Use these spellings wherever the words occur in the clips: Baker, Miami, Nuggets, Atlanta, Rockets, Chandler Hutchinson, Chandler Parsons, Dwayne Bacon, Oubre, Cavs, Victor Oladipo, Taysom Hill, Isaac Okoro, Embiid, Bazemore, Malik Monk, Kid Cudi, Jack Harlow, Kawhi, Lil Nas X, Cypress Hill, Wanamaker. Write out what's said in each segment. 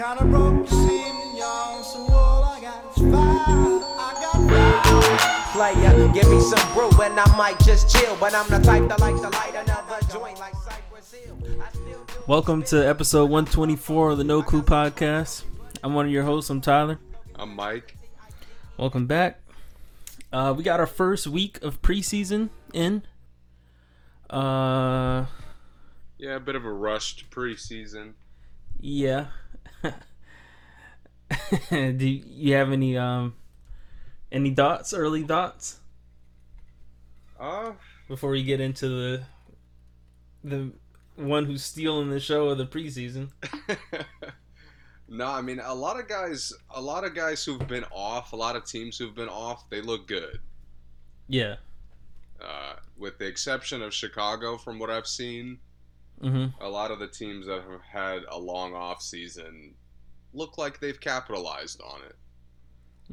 Kinda broke this evening, y'all, so all I got is fire. I got fire. Player, give me some brew and I might just chill. But I'm the type that likes to light another joint like Cypress Hill. Welcome to episode 124 of the No Clue Podcast. I'm one of your hosts, I'm Tyler. I'm Mike. Welcome back. We got our first week of preseason in. Yeah, a bit of a rushed preseason. Yeah. Do you have any thoughts? Early thoughts? Before we get into the one who's stealing the show of the preseason. No, I mean a lot of guys who've been off, a lot of teams who've been off, they look good. Yeah. With the exception of Chicago, from what I've seen. Mm-hmm. A lot of the teams that have had a long off season look like they've capitalized on it.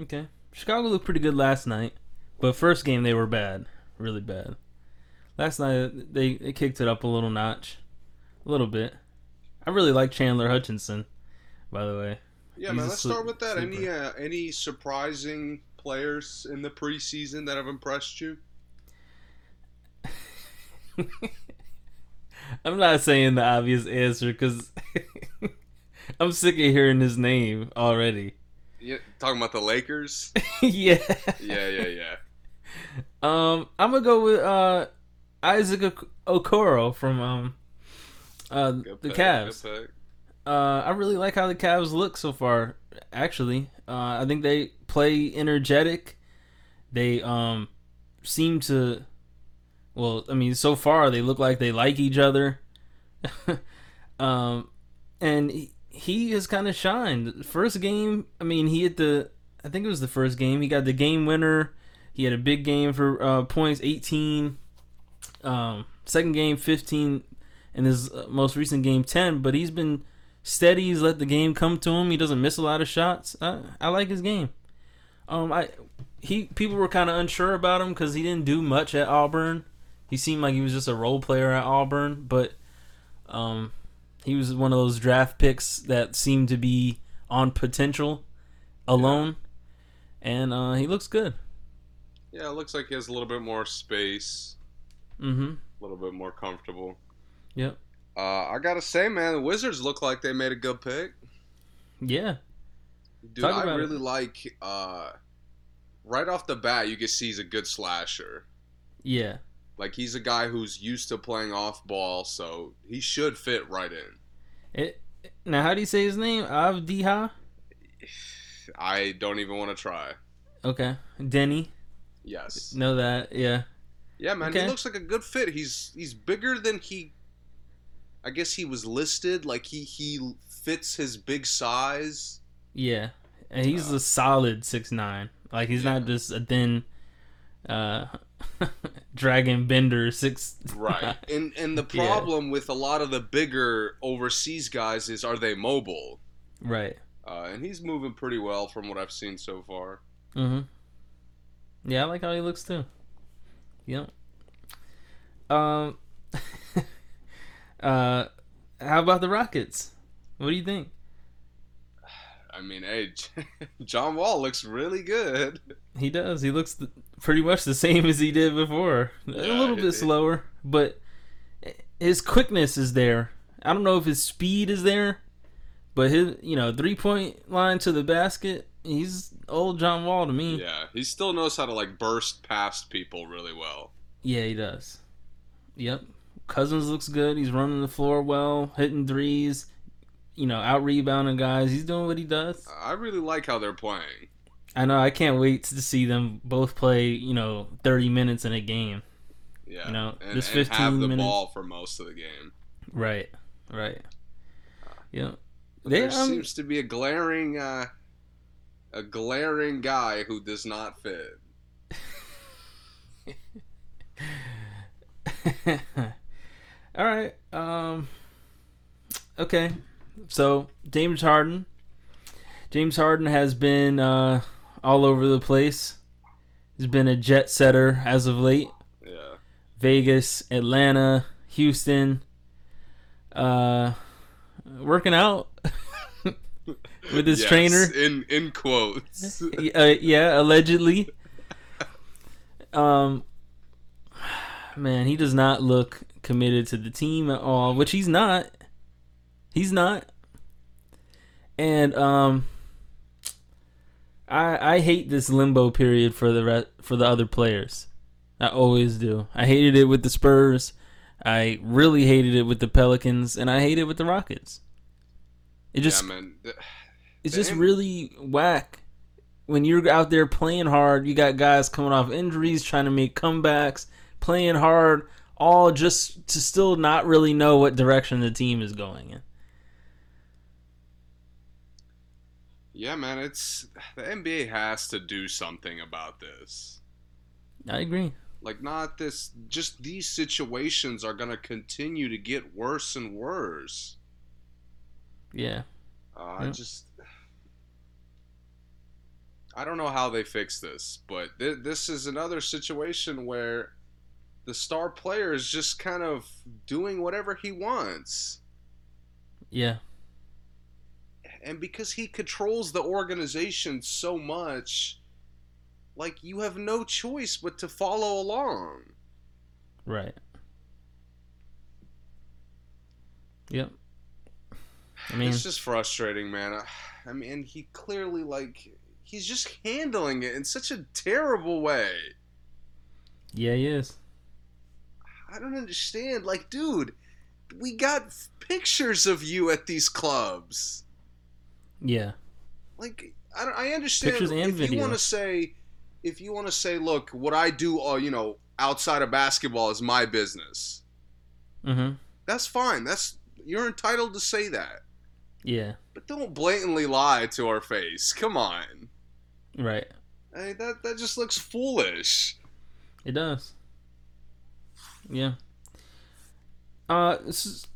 Okay. Chicago looked pretty good last night, but first game they were bad. Really bad. Last night they kicked it up a little notch. A little bit. I really like Chandler Hutchinson, by the way. Yeah, man, let's start with that. Any surprising players in the preseason that have impressed you? I'm not saying the obvious answer because I'm sick of hearing his name already. Yeah, talking about the Lakers? Yeah. Yeah. I'm going to go with Isaac Okoro from the Cavs. I really like how the Cavs look so far, actually. I think they play energetic. They seem to... Well, I mean, so far they look like they like each other. And he has kind of shined. First game, I mean, I think it was the first game. He got the game winner. He had a big game for points, 18. Second game, 15. And his most recent game, 10. But he's been steady. He's let the game come to him. He doesn't miss a lot of shots. I like his game. People were kind of unsure about him because he didn't do much at Auburn. He seemed like he was just a role player at Auburn, but he was one of those draft picks that seemed to be on potential alone, yeah. And he looks good. Yeah, it looks like he has a little bit more space, mm-hmm. A little bit more comfortable. Yep. I got to say, man, the Wizards look like they made a good pick. Yeah. Dude, I really like... right off the bat, you can see he's a good slasher. Yeah. Like, he's a guy who's used to playing off-ball, so he should fit right in. Now, how do you say his name? Avdija? I don't even want to try. Okay. Denny? Yes. Know that, yeah. Yeah, man, okay. He looks like a good fit. He's bigger than he... I guess he was listed. Like, he fits his big size. Yeah. And he's a solid 6'9". Like, he's not just a thin... Dragon Bender 6. Right. And the problem with a lot of the bigger overseas guys is, are they mobile? Right. And he's moving pretty well from what I've seen so far. Mm-hmm. Yeah, I like how he looks too. Yep. How about the Rockets? What do you think? I mean, hey, John Wall looks really good. He does. He looks pretty much the same as he did before. A little bit slower, but his quickness is there. I don't know if his speed is there, but his, 3-point line to the basket, he's old John Wall to me. Yeah, he still knows how to, burst past people really well. Yeah, he does. Yep. Cousins looks good. He's running the floor well, hitting threes. Out-rebounding guys. He's doing what he does. I really like how they're playing. I know. I can't wait to see them both play, 30 minutes in a game. Yeah. And have the ball for most of the game. Right. Yeah. There seems to be a glaring guy who does not fit. All right. Okay. So, James Harden has been all over the place. He's been a jet setter as of late. Yeah. Vegas, Atlanta, Houston. Working out. with his trainer. In quotes. Yeah, allegedly. Man, he does not look committed to the team at all, which he's not. He's not. And I hate this limbo period for the other players. I always do. I hated it with the Spurs. I really hated it with the Pelicans, and I hate it with the Rockets. It just, it's just really whack. When you're out there playing hard, you got guys coming off injuries, trying to make comebacks, playing hard, all just to still not really know what direction the team is going in. Yeah, man, it's the NBA has to do something about this. I agree. Like, not this, just these situations are going to continue to get worse and worse. Yeah. I don't know how they fix this, but this is another situation where the star player is just kind of doing whatever he wants. Yeah. And because he controls the organization so much, like, you have no choice but to follow along. Right. Yep. I mean, it's just frustrating, man. I mean, he clearly, like, he's just handling it in such a terrible way. Yeah, he is. I don't understand. Like, dude, we got pictures of you at these clubs. Yeah. Like, I understand pictures and videos. If you want to say, look, what I do, outside of basketball is my business. Mm-hmm. That's fine. You're entitled to say that. Yeah. But don't blatantly lie to our face. Come on. Right. Hey, that just looks foolish. It does. Yeah.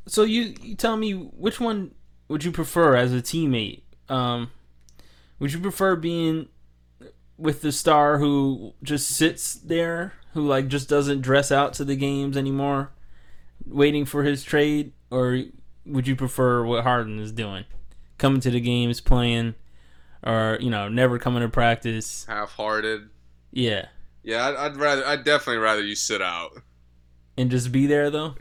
So you tell me, which one would you prefer as a teammate? Would you prefer being with the star who just sits there, who like just doesn't dress out to the games anymore, waiting for his trade, or would you prefer what Harden is doing, coming to the games, playing, or never coming to practice, half-hearted? Yeah, I'd definitely rather you sit out and just be there. Though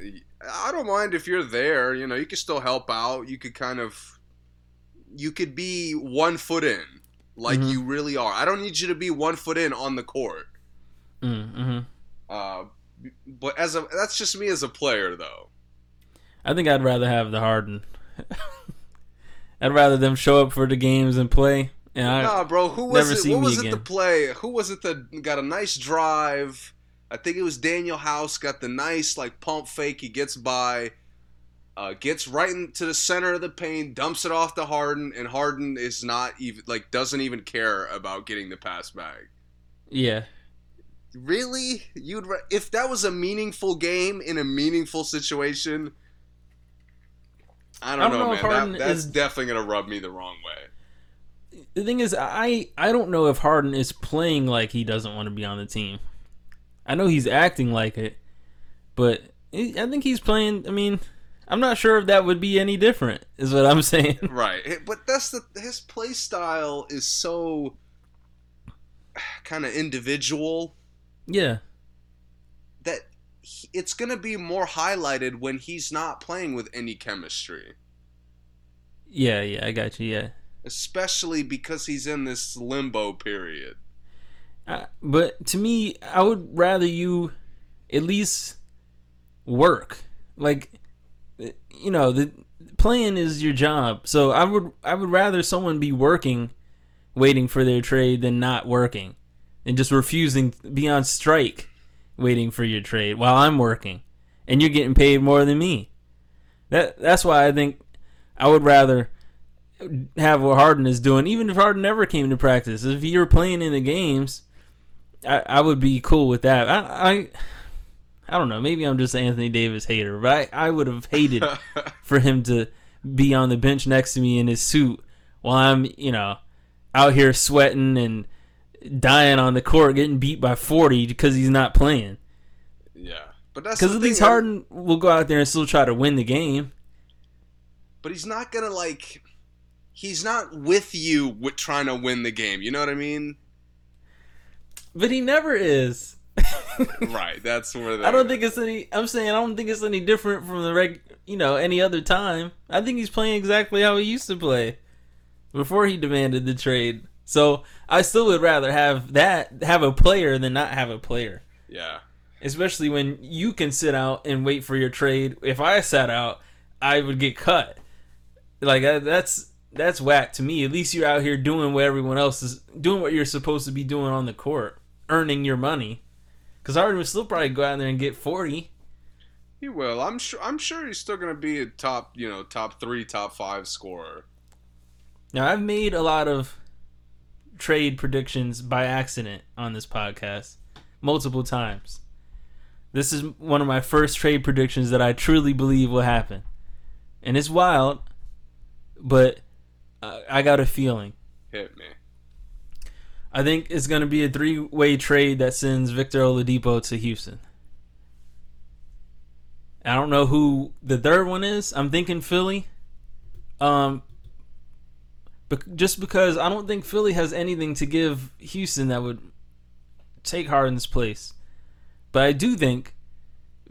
I don't mind if you're there. You can still help out. You could you could be 1 foot in. Like, mm-hmm. You really are. I don't need you to be 1 foot in on the court. Mm-hmm. But that's just me as a player, though. I think I'd rather have the Harden. I'd rather them show up for the games and play. And nah, bro. Who was never it? See what me was again. It the play? Who was it that got a nice drive? I think it was Daniel House. Got the nice pump fake. He gets by. Gets right into the center of the paint, dumps it off to Harden, and Harden is not even doesn't even care about getting the pass back. Yeah, really? If that was a meaningful game in a meaningful situation, I don't know, man. Harden that's definitely gonna rub me the wrong way. The thing is, I don't know if Harden is playing like he doesn't want to be on the team. I know he's acting like it, but I think he's playing. I mean, I'm not sure if that would be any different, is what I'm saying. Right. But his play style is so kind of individual. Yeah. That it's going to be more highlighted when he's not playing with any chemistry. Yeah, I got you, yeah. Especially because he's in this limbo period. But to me, I would rather you at least work. Like, the playing is your job. So I would rather someone be working, waiting for their trade, than not working and just refusing, be on strike, waiting for your trade while I'm working and you're getting paid more than me. That's why I think I would rather have what Harden is doing, even if Harden never came to practice. If you were playing in the games, I would be cool with that. I don't know. Maybe I'm just an Anthony Davis hater, but I would have hated for him to be on the bench next to me in his suit while I'm, out here sweating and dying on the court, getting beat by 40 because he's not playing. Yeah, but that's because at least Harden will go out there and still try to win the game. But he's not gonna he's not with you with trying to win the game. You know what I mean? But he never is. Right. That's where that. I don't think it's any different from any other time. I think he's playing exactly how he used to play before he demanded the trade. So I still would rather have a player than not have a player. Yeah. Especially when you can sit out and wait for your trade. If I sat out, I would get cut. Like that's whack to me. At least you're out here doing what everyone else is doing, what you're supposed to be doing on the court, earning your money. Because Harden would still probably go out there and get 40. He will. I'm sure he's still going to be a top 3, top 5 scorer. Now, I've made a lot of trade predictions by accident on this podcast multiple times. This is one of my first trade predictions that I truly believe will happen. And it's wild, but I got a feeling. Hit me. I think it's going to be a 3-way trade that sends Victor Oladipo to Houston. I don't know who the third one is. I'm thinking Philly. But just because I don't think Philly has anything to give Houston that would take Harden's place. But I do think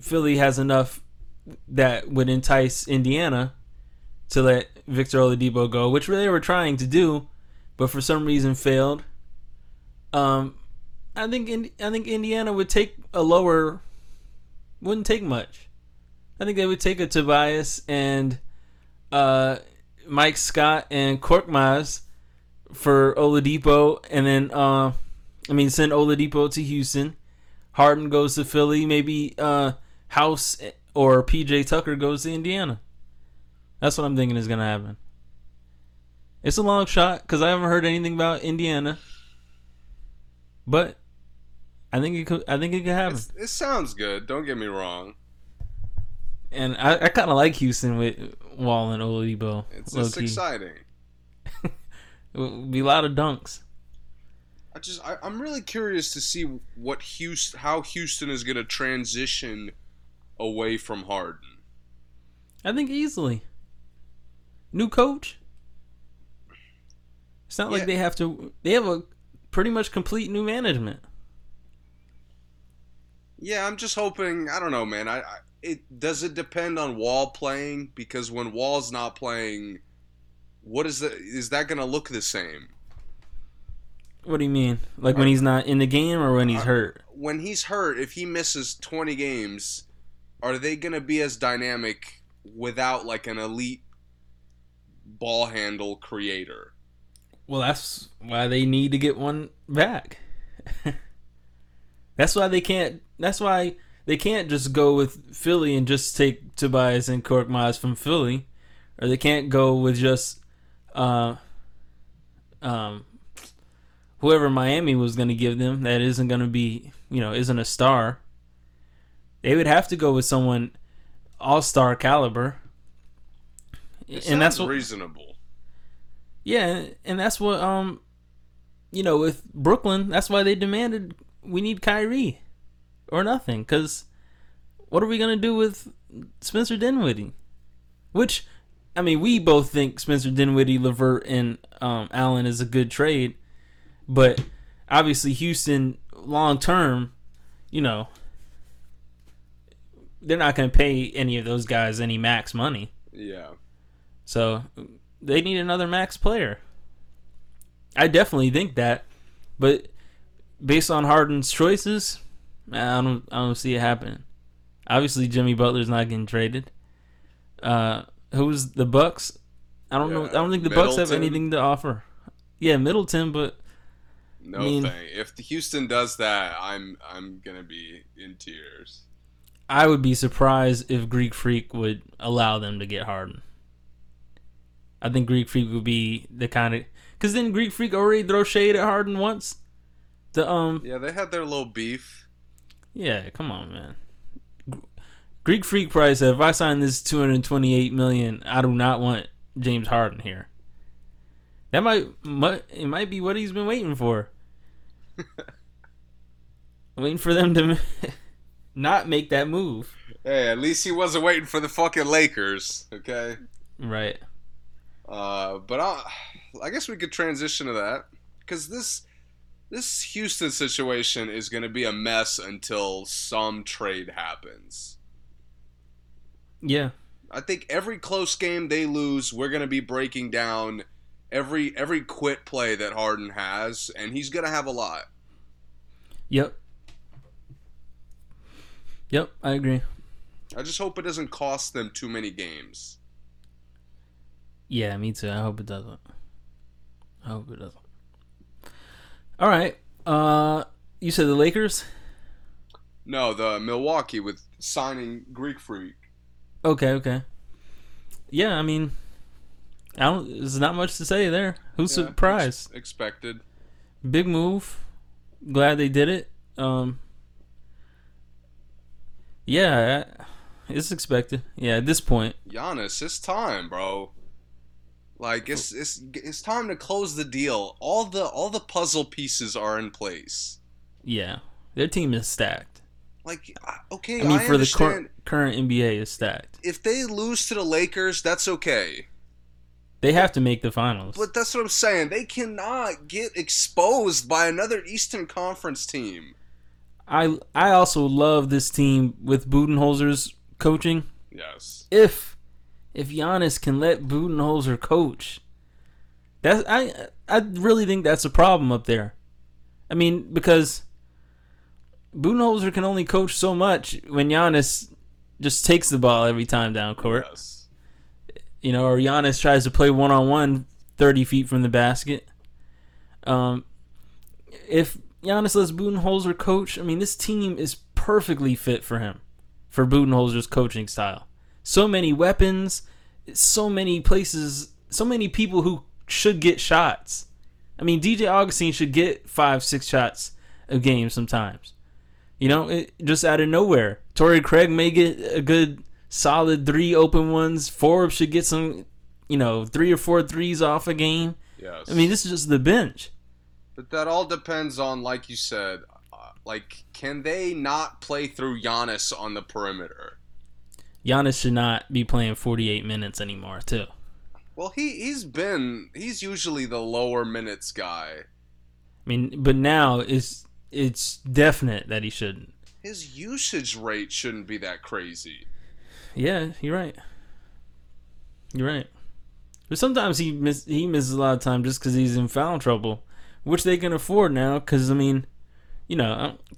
Philly has enough that would entice Indiana to let Victor Oladipo go, which they were trying to do, but for some reason failed. I think Indiana would take a lower. Wouldn't take much. I think they would take a Tobias and Mike Scott and Korkmaz for Oladipo, and then send Oladipo to Houston. Harden goes to Philly. Maybe House or PJ Tucker goes to Indiana. That's what I'm thinking is gonna happen. It's a long shot because I haven't heard anything about Indiana. But I think it could happen. It sounds good. Don't get me wrong. And I kind of like Houston with Wall and Oladipo. It's just exciting. It'll be a lot of dunks. I'm really curious to see how Houston is going to transition away from Harden. I think easily. New coach. It's not like they have to. They have a pretty much complete new management. Yeah, I'm just hoping. I don't know, man. Does it depend on Wall playing? Because when Wall's not playing, is that going to look the same? What do you mean? Like when he's not in the game or when he's hurt? When he's hurt, if he misses 20 games, are they going to be as dynamic without like an elite ball handle creator? Well, that's why they need to get one back. That's why they can't just go with Philly and just take Tobias and Korkmaz from Philly, or they can't go with just whoever Miami was going to give them. That isn't going to be, isn't a star. They would have to go with someone all-star caliber. And that's reasonable. Yeah, and that's what, with Brooklyn, that's why they demanded we need Kyrie or nothing. Because what are we going to do with Spencer Dinwiddie? Which, I mean, we both think Spencer Dinwiddie, LeVert, and Allen is a good trade. But obviously Houston, long-term, they're not going to pay any of those guys any max money. Yeah. So they need another max player. I definitely think that, but based on Harden's choices, I don't see it happening. Obviously, Jimmy Butler's not getting traded. Who's the Bucks? I don't know. I don't think the Bucks have anything to offer. Yeah, Middleton, but thing. If Houston does that, I'm gonna be in tears. I would be surprised if Greek Freak would allow them to get Harden. I think Greek Freak would be the kind of... Because didn't Greek Freak already throw shade at Harden once? Yeah, they had their little beef. Yeah, come on, man. Greek Freak probably said, if I sign this $228 million, I do not want James Harden here. That might be what he's been waiting for. Waiting for them to not make that move. Hey, at least he wasn't waiting for the fucking Lakers, okay? Right. But I guess we could transition to that, because this Houston situation is going to be a mess until some trade happens. Yeah. I think every close game they lose, we're going to be breaking down every quit play that Harden has, and he's going to have a lot. Yep, I agree. I just hope it doesn't cost them too many games. Yeah, me too. I hope it doesn't. All right. You said the Lakers? No, the Milwaukee with signing Greek Freak. Okay. Yeah, I mean, there's not much to say there. Who's surprised? Expected. Big move. Glad they did it. Yeah, it's expected. Yeah, at this point. Giannis, it's time, bro. Like, it's time to close the deal. All the puzzle pieces are in place. Yeah, their team is stacked. Like, okay, I mean, for the current NBA, is stacked. If they lose to the Lakers, that's okay. They have to make the finals. But that's what I'm saying. They cannot get exposed by another Eastern Conference team. I also love this team with Budenholzer's coaching. Yes. If Giannis can let Budenholzer coach, that's I really think that's a problem up there. I mean, because Budenholzer can only coach so much when Giannis just takes the ball every time down court. Yes. You know, or Giannis tries to play one-on-one 30 feet from the basket. If Giannis lets Budenholzer coach, I mean, this team is perfectly fit for him, for Budenholzer's coaching style. So many weapons, so many places, so many people who should get shots. I mean, DJ Augustine should get 5-6 shots a game sometimes. You know, just out of nowhere. Torrey Craig may get a good solid 3 open ones. Forbes should get some, 3 or 4 threes off a game. Yes. I mean, this is just the bench. But that all depends on, like you said, can they not play through Giannis on the perimeter? Giannis should not be playing 48 minutes anymore, too. Well, he's usually the lower minutes guy. I mean, but now it's definite that he shouldn't. His usage rate shouldn't be that crazy. Yeah, you're right. But sometimes he misses a lot of time just because he's in foul trouble, which they can afford now. Because I mean,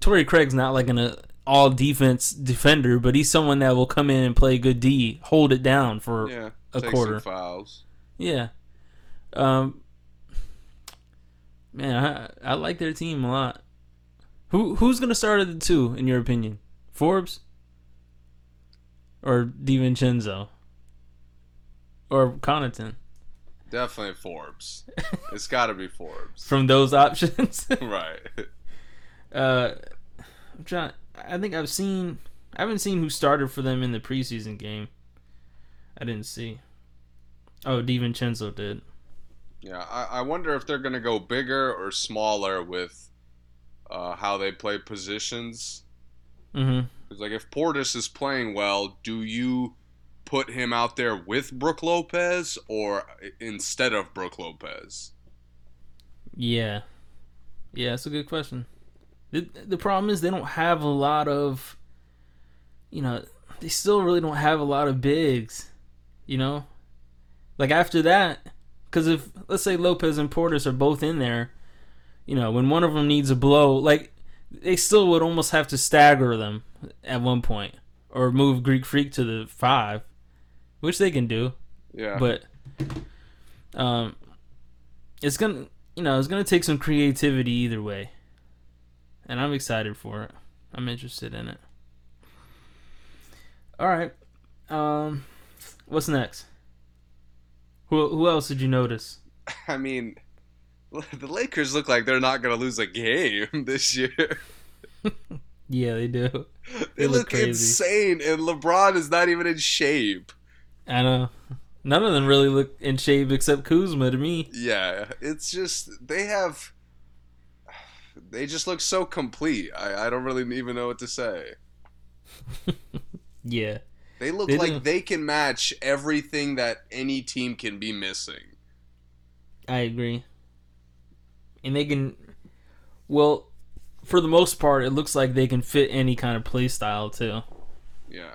Torrey Craig's not like an all defense defender, but he's someone that will come in and play good D, hold it down for a quarter. Some fouls. Yeah. Man, I like their team a lot. Who's gonna start at the 2 in your opinion? Forbes or DiVincenzo or Connaughton? Definitely Forbes. It's got to be Forbes. From those options, right? I haven't seen who started for them in the preseason game. I didn't see. Oh, DiVincenzo did. Yeah, I wonder if they're going to go bigger or smaller with how they play positions. Mm-hmm. It's like, if Portis is playing well, do you put him out there with Brook Lopez or instead of Brook Lopez? Yeah, that's a good question. The problem is they don't have a lot of, they still really don't have a lot of bigs, Like, after that, because if, let's say, Lopez and Portis are both in there, when one of them needs a blow, like, they still would almost have to stagger them at one point or move Greek Freak to the 5, which they can do. Yeah. But it's going to take some creativity either way. And I'm excited for it. I'm interested in it. All right. What's next? Who else did you notice? I mean, the Lakers look like they're not going to lose a game this year. Yeah, they do. They look crazy. Insane, and LeBron is not even in shape. I know. None of them really look in shape except Kuzma to me. Yeah, it's just they just look so complete. I don't really even know what to say. Yeah. They look like they can match everything that any team can be missing. I agree. And they can, well, for the most part, it looks like they can fit any kind of play style, too. Yeah.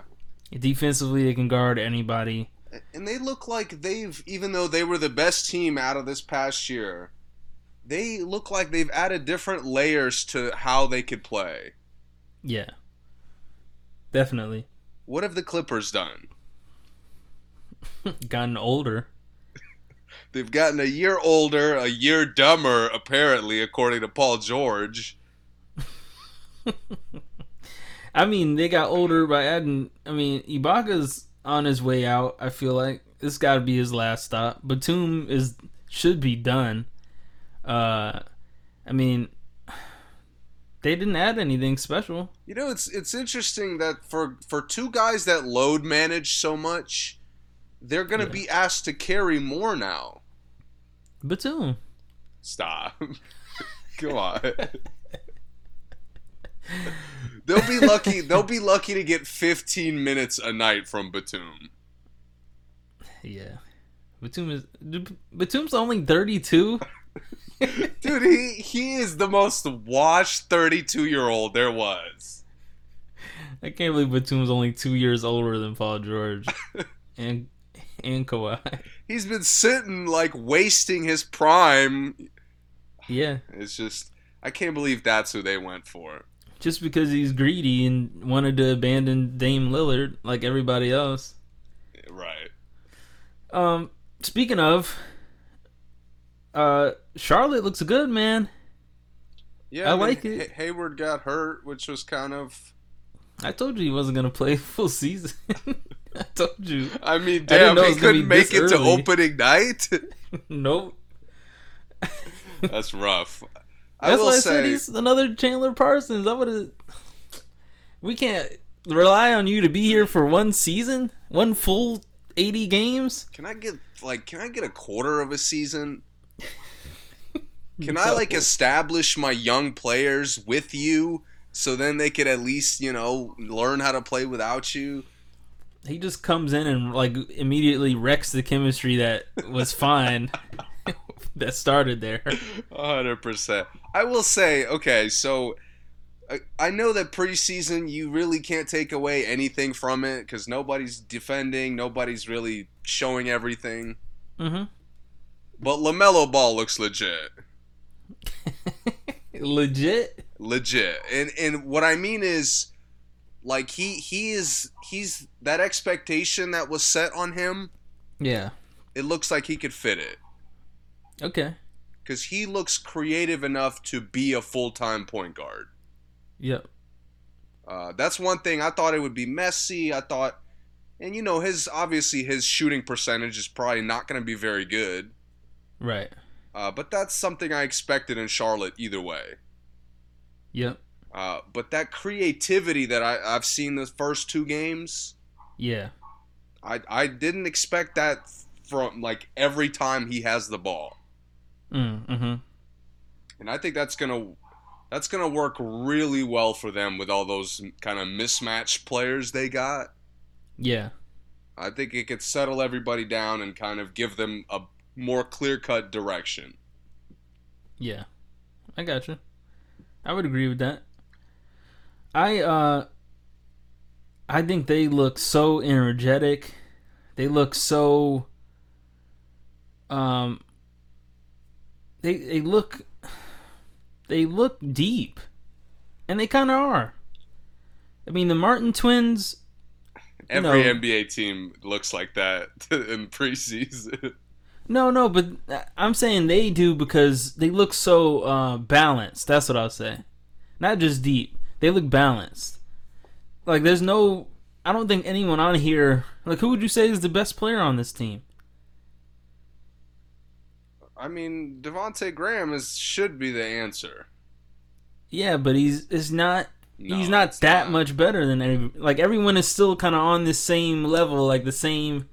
Defensively, they can guard anybody. And they look like they've, even though they were the best team out of this past year, they look like they've added different layers to how they could play. Yeah. Definitely. What have the Clippers done? Gotten older. They've gotten a year older, a year dumber, apparently, according to Paul George. I mean, they got older by adding... I mean, Ibaka's on his way out, I feel like. This got to be his last stop. Batum should be done. I mean... They didn't add anything special. You know, it's interesting that for two guys that load manage so much, they're going to be asked to carry more now. Batum. Stop. Come on. They'll be lucky to get 15 minutes a night from Batum. Yeah. Batum's only 32. Dude, he is the most washed 32-year-old there was. I can't believe Batum's only 2 years older than Paul George and Kawhi. He's been sitting, like, wasting his prime. Yeah. It's just, I can't believe that's who they went for. Just because he's greedy and wanted to abandon Dame Lillard like everybody else. Right. Speaking of... Charlotte looks good, man. Yeah, I mean, like it. Hayward got hurt, which was kind of... I told you he wasn't going to play full season. I told you. I mean, damn, he couldn't make it to opening night? Nope. That's rough. That's why I said he's another Chandler Parsons. We can't rely on you to be here for one season? One full 80 games? Can I get a quarter of a season? Can I, like, establish my young players with you so then they could at least, you know, learn how to play without you? He just comes in and, like, immediately wrecks the chemistry that was fine that started there. 100%. I will say, okay, so I know that preseason you really can't take away anything from it because nobody's defending, nobody's really showing everything. Mm-hmm. But LaMelo Ball looks legit. Legit? Legit. And what I mean is, like, he's that expectation that was set on him. Yeah. It looks like he could fit it. Okay. Because he looks creative enough to be a full-time point guard. Yep. That's one thing. I thought it would be messy. And, you know, his shooting percentage is probably not going to be very good. Right. But that's something I expected in Charlotte either way. Yep. But that creativity that I've seen the first two games. Yeah. I didn't expect that from, like, every time he has the ball. Mm-hmm. And I think that's gonna work really well for them with all those kind of mismatched players they got. Yeah. I think it could settle everybody down and kind of give them a more clear-cut direction. Yeah, I gotcha. I would agree with that. I think they look so energetic. They look so... They look deep. And they kind of are. I mean, the Martin twins... Every NBA team looks like that in preseason. No, but I'm saying they do because they look so balanced. That's what I'll say. Not just deep. They look balanced. Like, there's no... I don't think anyone on here... Like, who would you say is the best player on this team? I mean, Devontae Graham should be the answer. Yeah, but he's not much better than anyone. Like, everyone is still kind of on the same level, like the same,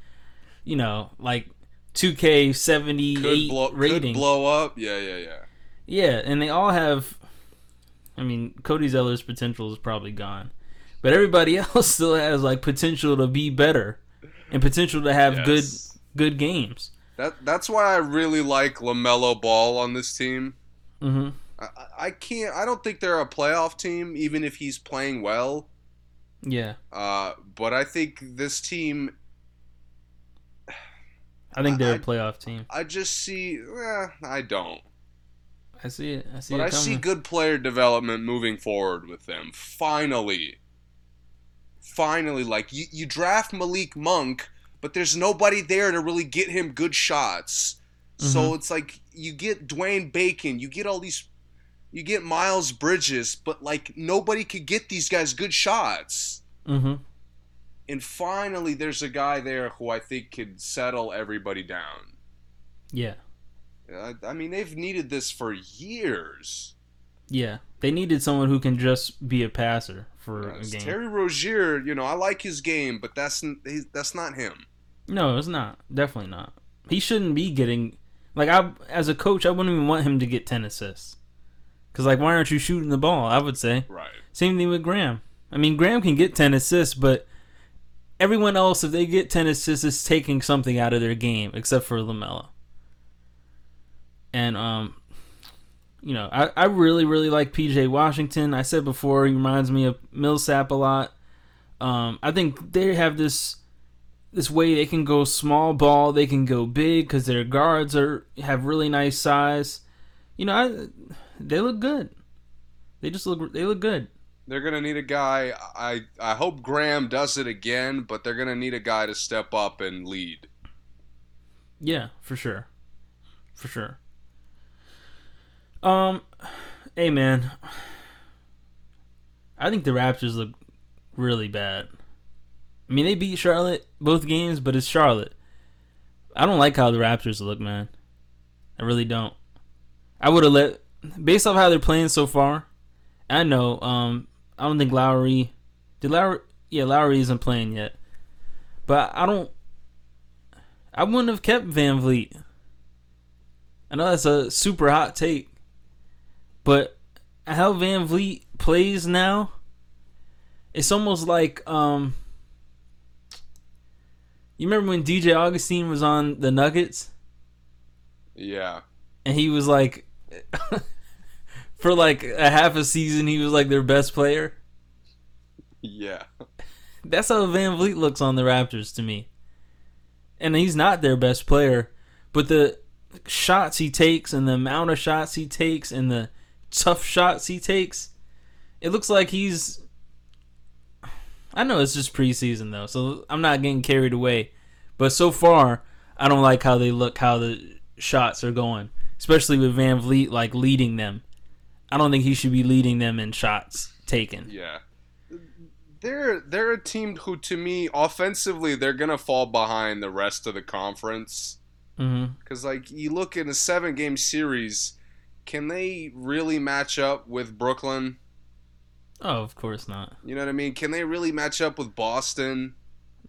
you know, like... 2K 78 rating. Could blow up. Yeah. Yeah, and they all have... I mean, Cody Zeller's potential is probably gone. But everybody else still has like potential to be better and potential to have good games. That's why I really like LaMelo Ball on this team. Mm-hmm. I don't think they're a playoff team, even if he's playing well. Yeah. But I think this team. I think they're a playoff team. I just see. I don't. I see it. I see. But I see good player development moving forward with them. Finally, like you draft Malik Monk, but there's nobody there to really get him good shots. Mm-hmm. So it's like you get Dwayne Bacon, you get Miles Bridges, but like nobody could get these guys good shots. Mm-hmm. And finally, there's a guy there who I think could settle everybody down. Yeah. I mean, they've needed this for years. Yeah. They needed someone who can just be a passer for a game. Terry Rozier, I like his game, but that's not him. No, it's not. Definitely not. He shouldn't be getting... Like, as a coach, I wouldn't even want him to get 10 assists. Because, like, why aren't you shooting the ball, I would say. Right. Same thing with Graham. I mean, Graham can get 10 assists, but... Everyone else, if they get 10 assists, is taking something out of their game, except for LaMelo. And, I really, really like PJ Washington. I said before, he reminds me of Millsap a lot. I think they have this way they can go small ball, they can go big, because their guards have really nice size. They look good. They look good. They're going to need a guy. I hope Graham does it again, but they're going to need a guy to step up and lead. Yeah, for sure. For sure. Hey, man. I think the Raptors look really bad. I mean, they beat Charlotte both games, but it's Charlotte. I don't like how the Raptors look, man. I really don't. I would have based off how they're playing so far, I know, I don't think Lowry... Lowry isn't playing yet. But I wouldn't have kept Van Vleet. I know that's a super hot take. But how Van Vleet plays now, it's almost like... you remember when DJ Augustine was on the Nuggets? Yeah. And he was like... For like a half a season, he was like their best player. Yeah. That's how Van Vleet looks on the Raptors to me. And he's not their best player, but the shots he takes and the amount of shots he takes and the tough shots he takes, it looks like he's... I know it's just preseason, though, so I'm not getting carried away. But so far, I don't like how they look, how the shots are going, especially with Van Vleet like leading them. I don't think he should be leading them in shots taken. Yeah. They're a team who, to me, offensively, they're going to fall behind the rest of the conference. Mm-hmm. Because, like, you look in a 7-game series, can they really match up with Brooklyn? Oh, of course not. You know what I mean? Can they really match up with Boston?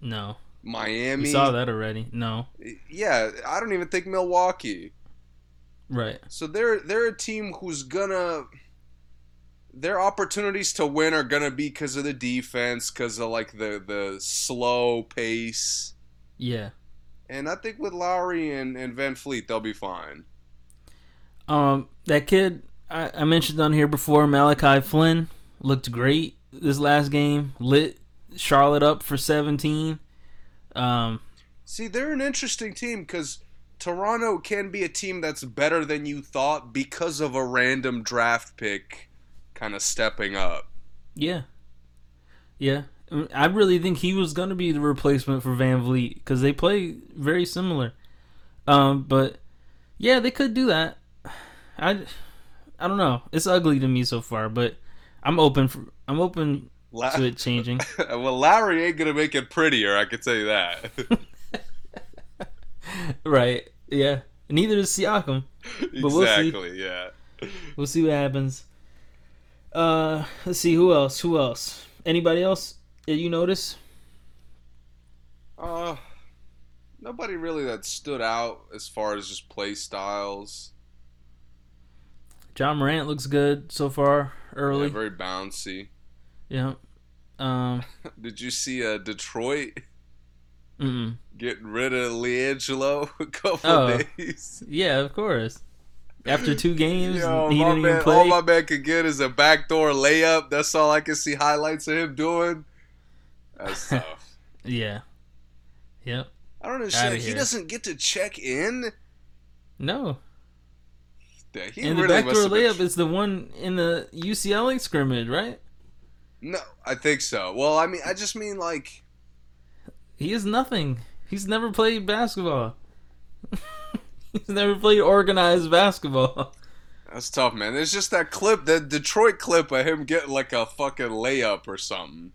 No. Miami? We saw that already. No. Yeah, I don't even think Milwaukee. Right. So they're a team who's gonna... Their opportunities to win are gonna be because of the defense, because of like the slow pace. Yeah. And I think with Lowry and Van Vleet, they'll be fine. That kid I mentioned on here before, Malachi Flynn, looked great this last game. Lit Charlotte up for 17. See, they're an interesting team because... Toronto can be a team that's better than you thought because of a random draft pick kind of stepping up. Yeah. Yeah. I really think he was going to be the replacement for Van Vleet because they play very similar. But, yeah, they could do that. I don't know. It's ugly to me so far, but I'm open to it changing. Well, Lowry ain't going to make it prettier, I can tell you that. Right, yeah. Neither is Siakam. But exactly, yeah. We'll see what happens. Let's see, who else? Anybody else that you notice? Nobody really that stood out as far as just play styles. John Morant looks good so far early. Yeah, very bouncy. Yeah. Did you see Detroit getting rid of LiAngelo a couple of days? Yeah, of course. After two games, he didn't even play. All my man could get is a backdoor layup. That's all I can see highlights of him doing. That's tough. Yeah. Yep. I don't understand. He doesn't get to check in? No. Yeah, and really the backdoor layup is the one in the UCLA scrimmage, right? No, I think so. Well, I mean, I just mean like... He is nothing. He's never played basketball. He's never played organized basketball. That's tough, man. There's just that clip, that Detroit clip of him getting like a fucking layup or something.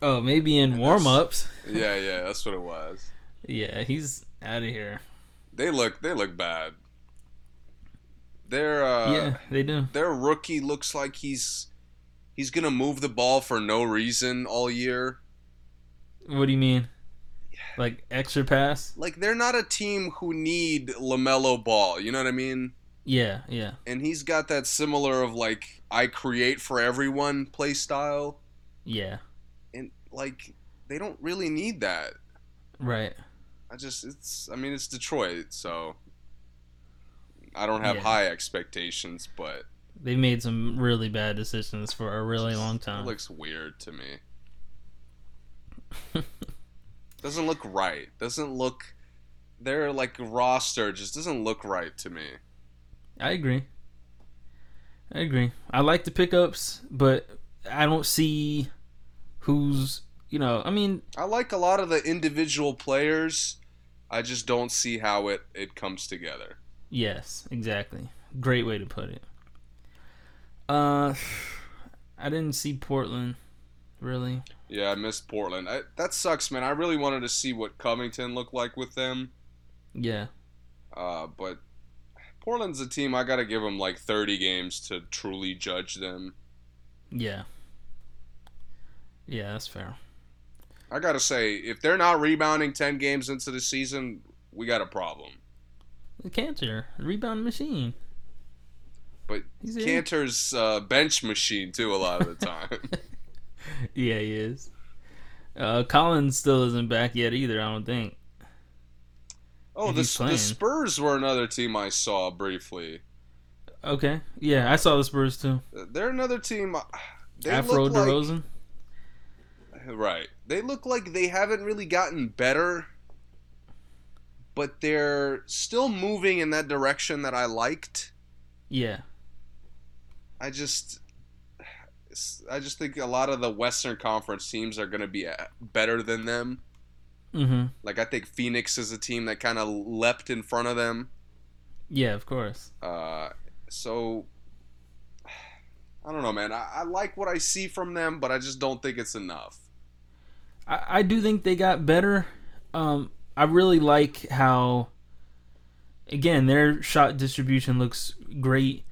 Oh, maybe in warm-ups. Yeah, that's what it was. Yeah, he's out of here. They look bad. Yeah, they do. Their rookie looks like he's gonna move the ball for no reason all year. What do you mean? Like extra pass? Like they're not a team who need LaMelo Ball, you know what I mean? Yeah. And he's got that similar of like I create for everyone play style. Yeah. And like they don't really need that. Right. It's Detroit, so I don't have high expectations, but they made some really bad decisions for a really long time. It looks weird to me. Doesn't look right. Their like roster just doesn't look right to me. I agree. I like the pickups, but I don't see who's, I mean, I like a lot of the individual players. I just don't see how it comes together. Yes, exactly. Great way to put it. I didn't see Portland. Really? Yeah, I missed Portland. That sucks, man. I really wanted to see what Covington looked like with them. Yeah. But Portland's a team, I got to give them like 30 games to truly judge them. Yeah. Yeah, that's fair. I got to say, if they're not rebounding 10 games into the season, we got a problem. Cantor, rebound machine. But Cantor's bench machine, too, a lot of the time. Yeah, he is. Collins still isn't back yet either, I don't think. Oh, the Spurs were another team I saw briefly. Okay. Yeah, I saw the Spurs too. They're another team. They Afro DeRozan? Right. They look like they haven't really gotten better, but they're still moving in that direction that I liked. Yeah. I just think a lot of the Western Conference teams are going to be better than them. Mm-hmm. Like, I think Phoenix is a team that kind of leapt in front of them. Yeah, of course. So, I don't know, man. I like what I see from them, but I just don't think it's enough. I do think they got better. I really like how, again, their shot distribution looks great.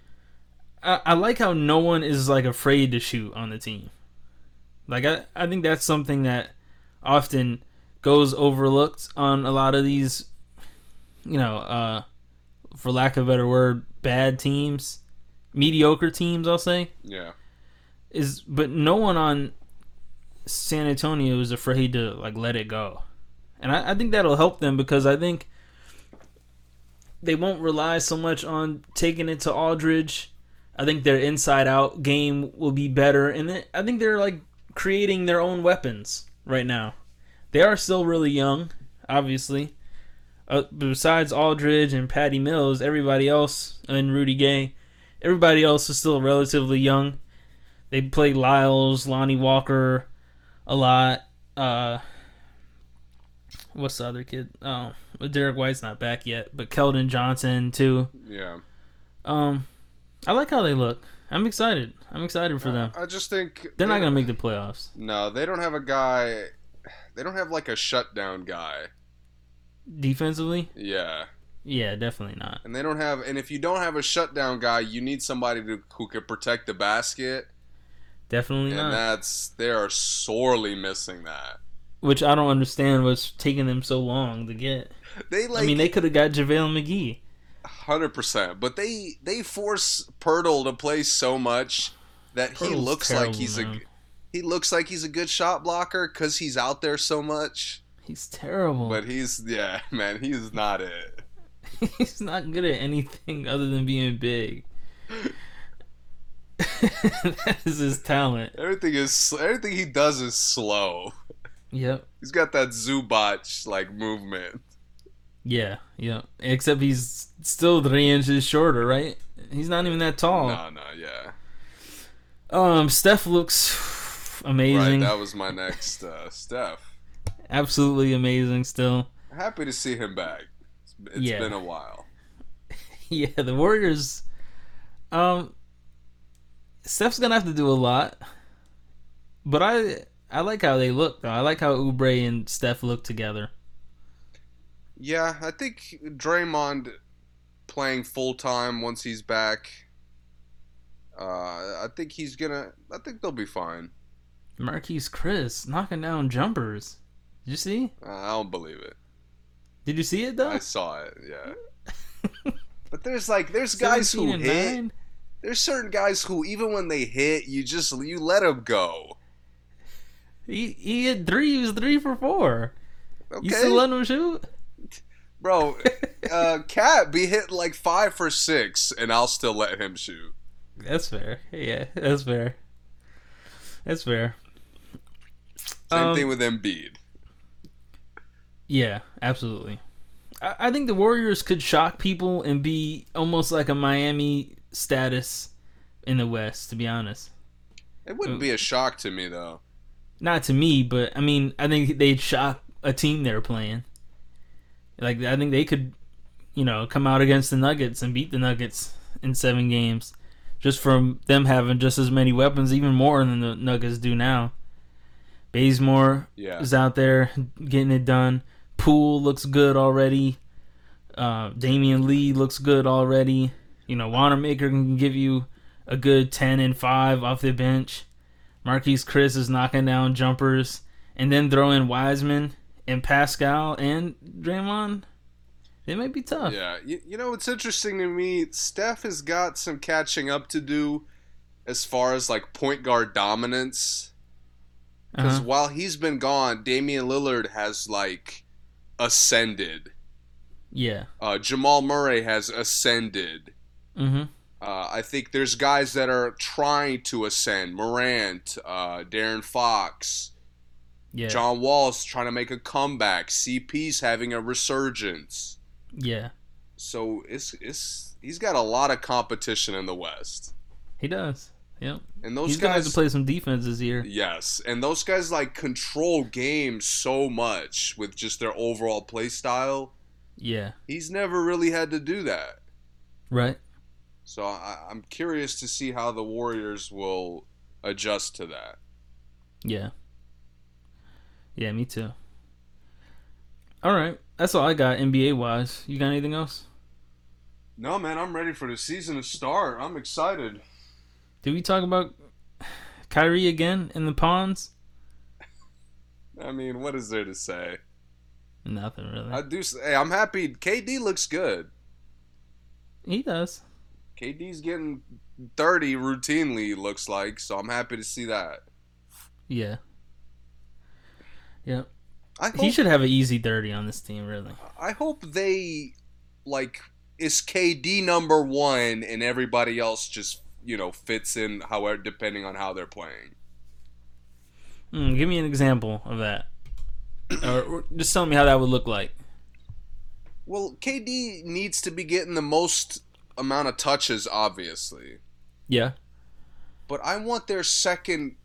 I like how no one is like afraid to shoot on the team. Like I think that's something that often goes overlooked on a lot of these, for lack of a better word, bad teams, mediocre teams, I'll say. Yeah. But no one on San Antonio is afraid to like let it go, and I think that'll help them because I think they won't rely so much on taking it to Aldridge. I think their inside-out game will be better, and I think they're like creating their own weapons right now. They are still really young, obviously. Besides Aldridge and Patty Mills, everybody else, and Rudy Gay, everybody else is still relatively young. They play Lyles, Lonnie Walker a lot. What's the other kid? Oh, Derek White's not back yet, but Keldon Johnson too. Yeah. I like how they look. I'm excited. I'm excited for them. I just think... They're not going to make the playoffs. No, they don't have a guy... They don't have, like, a shutdown guy. Defensively? Yeah. Yeah, definitely not. And they don't have... And if you don't have a shutdown guy, you need somebody who can protect the basket. Definitely not. And they are sorely missing that. Which I don't understand was taking them so long to get. They could have got JaVale McGee. 100%, but they force Pirtle to play so much that he looks terrible, like he's man. He looks like he's a good shot blocker because he's out there so much. He's terrible. But he's not it. He's not good at anything other than being big. That is his talent. Everything he does is slow. Yep. He's got that Zubac like movement. Yeah. Except he's still 3 inches shorter, right? He's not even that tall. No, yeah. Steph looks amazing. Right, that was my next Steph. Absolutely amazing still. Happy to see him back. It's been a while. Yeah, the Warriors. Steph's gonna have to do a lot, but I like how they look, though. I like how Oubre and Steph look together. Yeah, I think Draymond playing full time once he's back. I think they'll be fine. Marquise Chris knocking down jumpers. Did you see? I don't believe it. Did you see it though? I saw it. Yeah. But there's guys who hit. 9? There's certain guys who even when they hit, you let them go. He hit three. He was 3 for 4. Okay. You still letting him shoot? Bro, Cat be hitting like 5 for 6, and I'll still let him shoot. That's fair. Yeah, that's fair. That's fair. Same thing with Embiid. Yeah, absolutely. I think the Warriors could shock people and be almost like a Miami status in the West, to be honest. It wouldn't be a shock to me, though. Not to me, but, I mean, I think they'd shock a team they're playing. Like, I think they could, come out against the Nuggets and beat the Nuggets in 7 games just from them having just as many weapons, even more than the Nuggets do now. Bazemore is out there getting it done. Poole looks good already. Damian Lee looks good already. Wanamaker can give you a good 10 and 5 off the bench. Marquise Chris is knocking down jumpers. And then throw in Wiseman and Pascal and Draymond, they might be tough. Yeah, it's interesting to me, Steph has got some catching up to do as far as, like, point guard dominance. Because while he's been gone, Damian Lillard has, like, ascended. Yeah. Jamal Murray has ascended. Mm-hmm. I think there's guys that are trying to ascend. Morant, De'Aaron Fox. Yeah. John Wall's trying to make a comeback. CP's having a resurgence. Yeah. So he's got a lot of competition in the West. He does. Yep. And those guys have to play some defense this year. Yes, and those guys like control games so much with just their overall play style. Yeah. He's never really had to do that. Right. So I'm curious to see how the Warriors will adjust to that. Yeah. Yeah, me too. All right. That's all I got NBA-wise. You got anything else? No, man. I'm ready for the season to start. I'm excited. Did we talk about Kyrie again in the ponds? I mean, what is there to say? Nothing, really. I'm happy. KD looks good. He does. KD's getting 30 routinely, looks like, so I'm happy to see that. Yeah. Yeah, he should have an easy 30 on this team, really. I hope they, is KD number one and everybody else just, fits in however, depending on how they're playing. Give me an example of that. or just tell me how that would look like. Well, KD needs to be getting the most amount of touches, obviously. Yeah. But I want their second,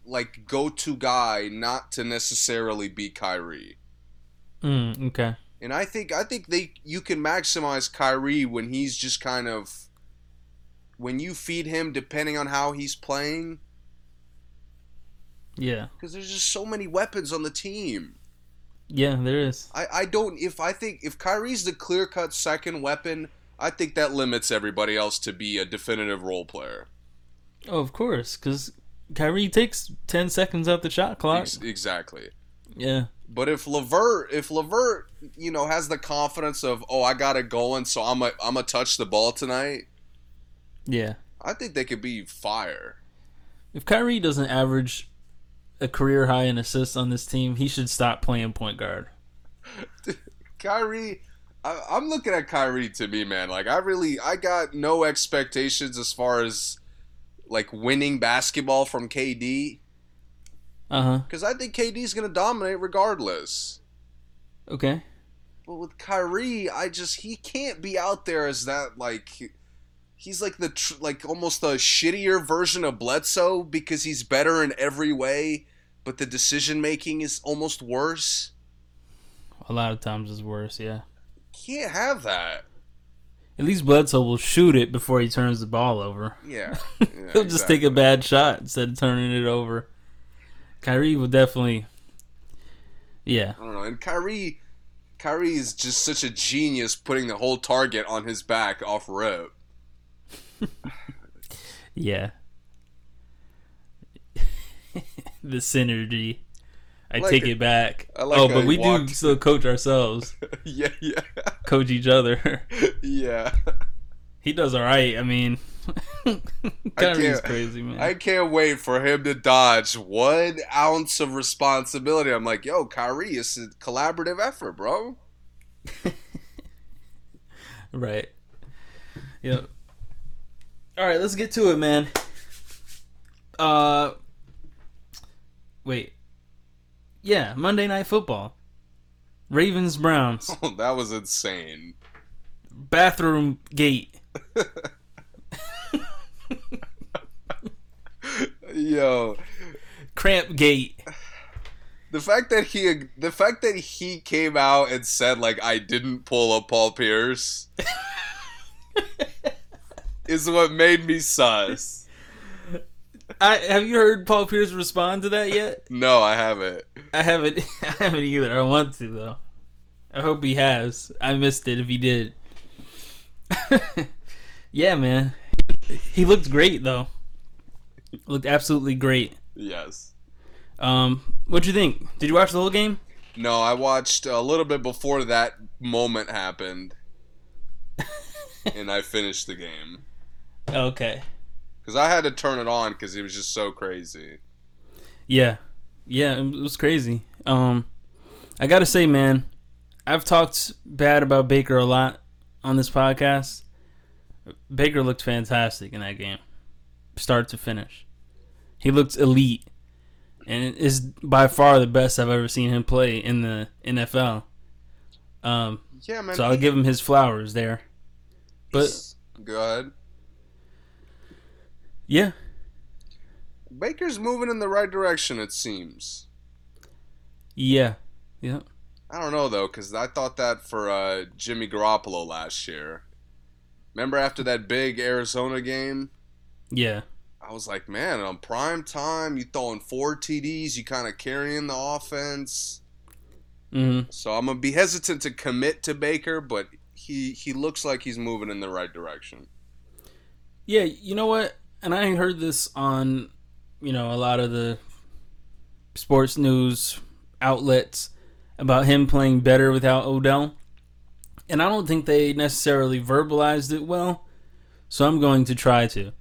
go-to guy not to necessarily be Kyrie. Okay. And I think you can maximize Kyrie when he's just kind of... When you feed him, depending on how he's playing. Yeah. Because there's just so many weapons on the team. Yeah, there is. If Kyrie's the clear-cut second weapon, I think that limits everybody else to be a definitive role player. Oh, of course, because Kyrie takes 10 seconds off the shot clock. Exactly. Yeah. But if LeVert, has the confidence of, I got it going, so I'm a touch the ball tonight. Yeah. I think they could be fire. If Kyrie doesn't average a career high in assists on this team. He should stop playing point guard. Kyrie, I'm looking at Kyrie to me, man. Like, I got no expectations as far as, like, winning basketball from KD. Uh-huh. Because I think KD's going to dominate regardless. Okay. But with Kyrie, he can't be out there as that, like... He's like almost a shittier version of Bledsoe because he's better in every way, but the decision making is almost worse. A lot of times it's worse, yeah. Can't have that. At least Bledsoe will shoot it before he turns the ball over. Yeah. He'll just take a bad shot instead of turning it over. Kyrie will definitely. Yeah. I don't know. And Kyrie is just such a genius putting the whole target on his back off rip. Yeah. The synergy. I like take it back. Like but we do still coach ourselves. Yeah. Coach each other. Yeah. He does all right. I mean, Kyrie's crazy, man. I can't wait for him to dodge 1 ounce of responsibility. I'm like, yo, Kyrie, it's a collaborative effort, bro. Right. Yep. All right, let's get to it, man. Wait. Yeah, Monday Night Football. Ravens-Browns. Oh, that was insane. Bathroom gate. Yo. Cramp gate. The fact that he came out and said, like, I didn't pull up Paul Pierce. Is what made me sus. Have you heard Paul Pierce respond to that yet? No, I haven't. I haven't either. I want to, though. I hope he has. I missed it if he did. Yeah, man. He looked great, though. Looked absolutely great. Yes. What'd you think? Did you watch the whole game? No, I watched a little bit before that moment happened. And I finished the game. Okay. Because I had to turn it on because it was just so crazy. Yeah, it was crazy. I gotta say, man, I've talked bad about Baker a lot on this podcast. Baker looked fantastic in that game, start to finish. He looked elite, and it is by far the best I've ever seen him play in the NFL. Yeah, man. So I'll give him his flowers there. But go ahead. Yeah. Baker's moving in the right direction, it seems. Yeah. I don't know, though, because I thought that for Jimmy Garoppolo last year. Remember after that big Arizona game? Yeah. I was like, man, on prime time, you throwing 4 TDs, you kind of carrying the offense. Mm-hmm. So I'm going to be hesitant to commit to Baker, but... He looks like he's moving in the right direction. Yeah, you know what? And I heard this on, a lot of the sports news outlets about him playing better without Odell. And I don't think they necessarily verbalized it well, so I'm going to try to.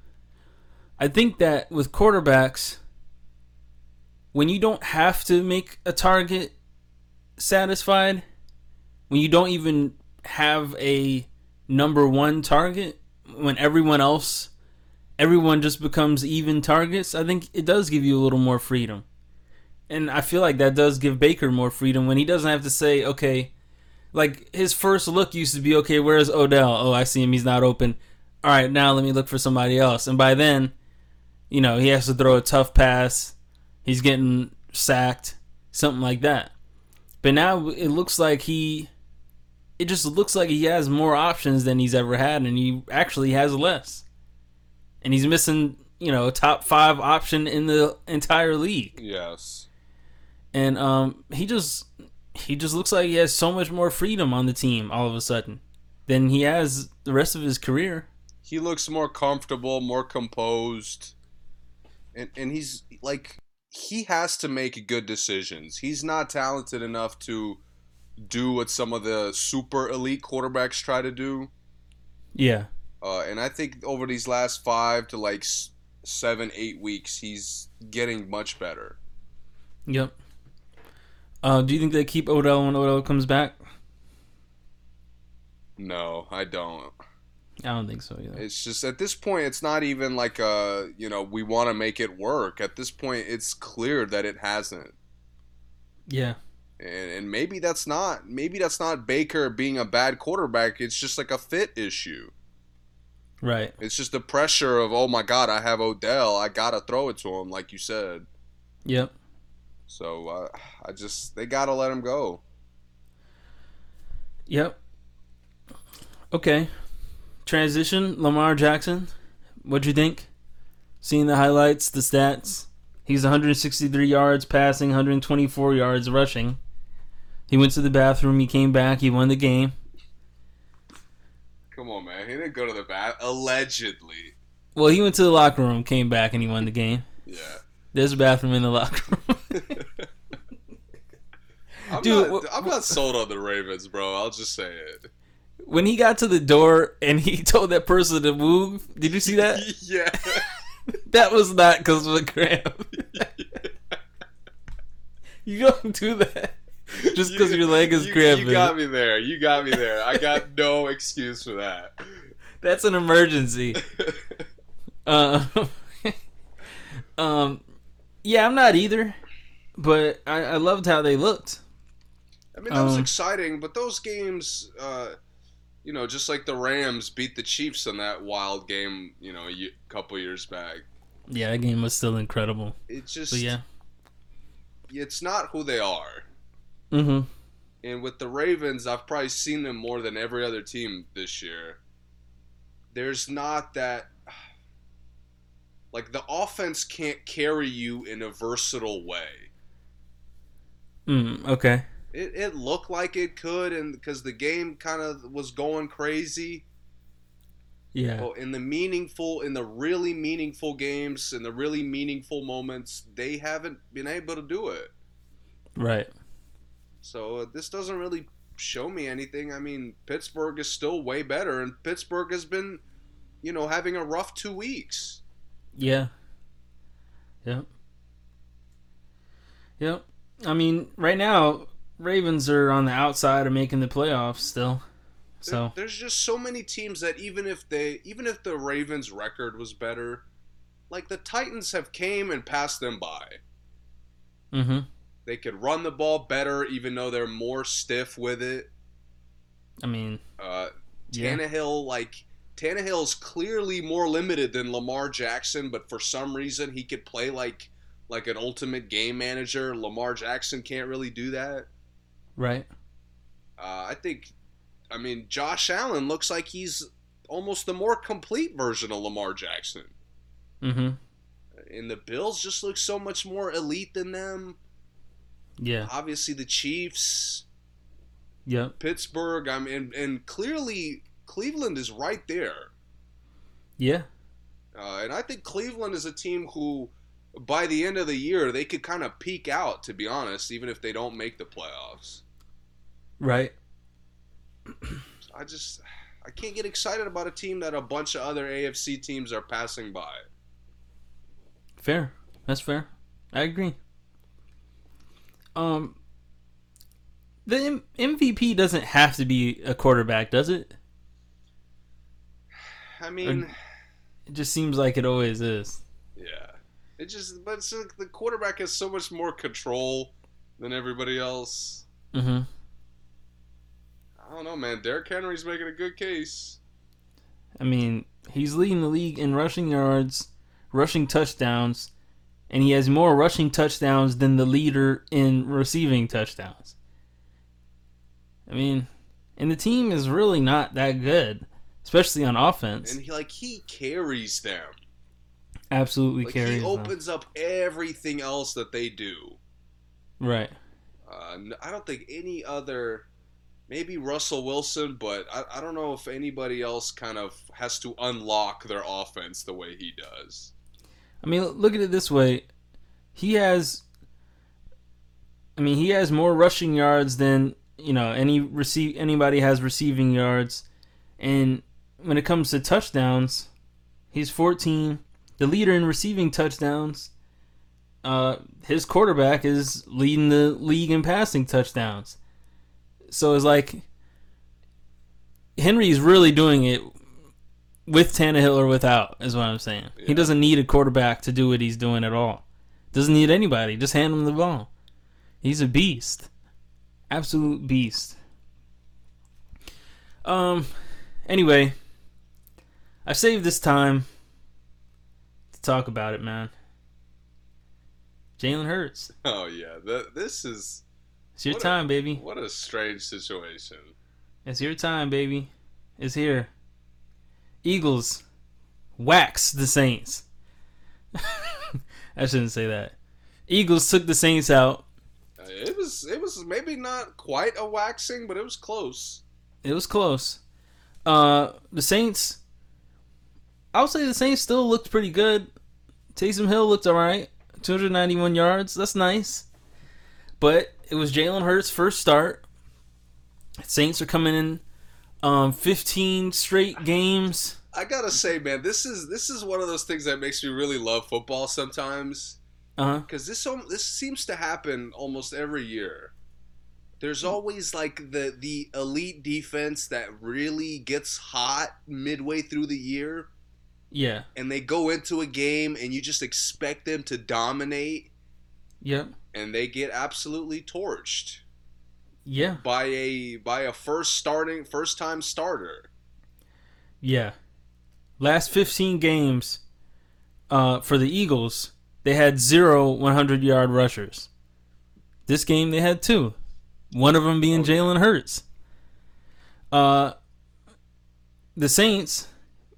I think that with quarterbacks, when you don't have to make a target satisfied, when you don't even... have a number one target when everyone just becomes even targets, I think it does give you a little more freedom. And I feel like that does give Baker more freedom when he doesn't have to say, okay, like his first look used to be, okay, where's Odell? Oh, I see him. He's not open. All right, now let me look for somebody else. And by then, he has to throw a tough pass. He's getting sacked, something like that. But now it just looks like he has more options than he's ever had, and he actually has less. And he's missing, a top 5 option in the entire league. Yes. And he just looks like he has so much more freedom on the team all of a sudden than he has the rest of his career. He looks more comfortable, more composed. And he's like, he has to make good decisions. He's not talented enough to do what some of the super elite quarterbacks try to do. Yeah. And I think over these last 5 to 7, 8 weeks, he's getting much better. Yep. Do you think they keep Odell when Odell comes back? No, I don't. I don't think so either. It's just at this point, it's not even like a, you know, we want to make it work. At this point, it's clear that it hasn't. Yeah. And maybe that's not Baker being a bad quarterback. It's just like a fit issue. Right. It's just the pressure of, oh my God, I have Odell. I gotta throw it to him, like you said. Yep. So they gotta let him go. Yep. Okay. Transition, Lamar Jackson, what'd you think? Seeing the highlights, the stats. He's 163 yards passing, 124 yards rushing. He went to the bathroom, he came back, he won the game. Come on, man. He didn't go to the bathroom. Allegedly. Well, he went to the locker room, came back, and he won the game. Yeah. There's a bathroom in the locker room. I'm not sold on the Ravens, bro. I'll just say it. When he got to the door and he told that person to move, did you see that? Yeah. That was not because of a Graham. You don't do that just because your leg is cramping. You got me there. I got no excuse for that. That's an emergency. Yeah, I'm not either, but I loved how they looked. I mean, that was exciting, but those games... You know, just like the Rams beat the Chiefs in that wild game, you know, a couple years back. Yeah, that game was still incredible. It's just... But yeah. It's not who they are. Mm-hmm. And with the Ravens, I've probably seen them more than every other team this year. There's not that... Like, the offense can't carry you in a versatile way. Okay. It looked like it could, and because the game kind of was going crazy. Yeah. Well, in the really meaningful games, in the really meaningful moments, they haven't been able to do it. Right. So this doesn't really show me anything. I mean, Pittsburgh is still way better, and Pittsburgh has been, you know, having a rough 2 weeks. Yeah. Yep. Yep. I mean, right now... Ravens are on the outside of making the playoffs still. So there's just so many teams that even if the Ravens record was better, like the Titans have came and passed them by. Mm-hmm. They could run the ball better even though they're more stiff with it. I mean, Tannehill, yeah. Like Tannehill's clearly more limited than Lamar Jackson, but for some reason he could play like an ultimate game manager. Lamar Jackson can't really do that. Right. I mean, Josh Allen looks like he's almost the more complete version of Lamar Jackson. Mm-hmm. And the Bills just look so much more elite than them. Yeah. Obviously the Chiefs. Yeah. Pittsburgh. I mean, and clearly Cleveland is right there. Yeah. And I think Cleveland is a team who, by the end of the year, they could kind of peak out, to be honest, even if they don't make the playoffs. Right. I can't get excited about a team that a bunch of other AFC teams are passing by. Fair. That's fair. I agree. The MVP doesn't have to be a quarterback, does it? I mean... Or it just seems like it always is. Yeah. But the quarterback has so much more control than everybody else. Mm-hmm. I don't know, man. Derrick Henry's making a good case. I mean, he's leading the league in rushing yards, rushing touchdowns, and he has more rushing touchdowns than the leader in receiving touchdowns. I mean, and the team is really not that good, especially on offense. And he carries them. Absolutely carries. He opens up everything else that they do. Right. I don't think any other, maybe Russell Wilson, but I don't know if anybody else kind of has to unlock their offense the way he does. I mean, look at it this way. He has more rushing yards than, you know, anybody has receiving yards. And when it comes to touchdowns, he's 14. The leader in receiving touchdowns, his quarterback is leading the league in passing touchdowns. So it's like Henry's really doing it with Tannehill or without, is what I'm saying. Yeah. He doesn't need a quarterback to do what he's doing at all. Doesn't need anybody. Just hand him the ball. He's a beast. Absolute beast. Anyway, I saved this time to talk about it, man. Jalen Hurts. Oh, yeah. This is... It's your time, baby. What a strange situation. It's your time, baby. It's here. Eagles wax the Saints. I shouldn't say that. Eagles took the Saints out. It was maybe not quite a waxing, but it was close. It was close. The Saints... I would say the Saints still looked pretty good. Taysom Hill looked all right. 291 yards. That's nice. But it was Jalen Hurts' first start. Saints are coming in 15 straight games. I gotta say, man, this is one of those things that makes me really love football sometimes. Uh-huh. Because this seems to happen almost every year. There's always like the elite defense that really gets hot midway through the year. Yeah. And they go into a game and you just expect them to dominate. Yep. And they get absolutely torched. Yeah. By a first time starter. Yeah. Last 15 games for the Eagles, they had 0 100-yard rushers. This game they had 2. One of them being Jalen Hurts. The Saints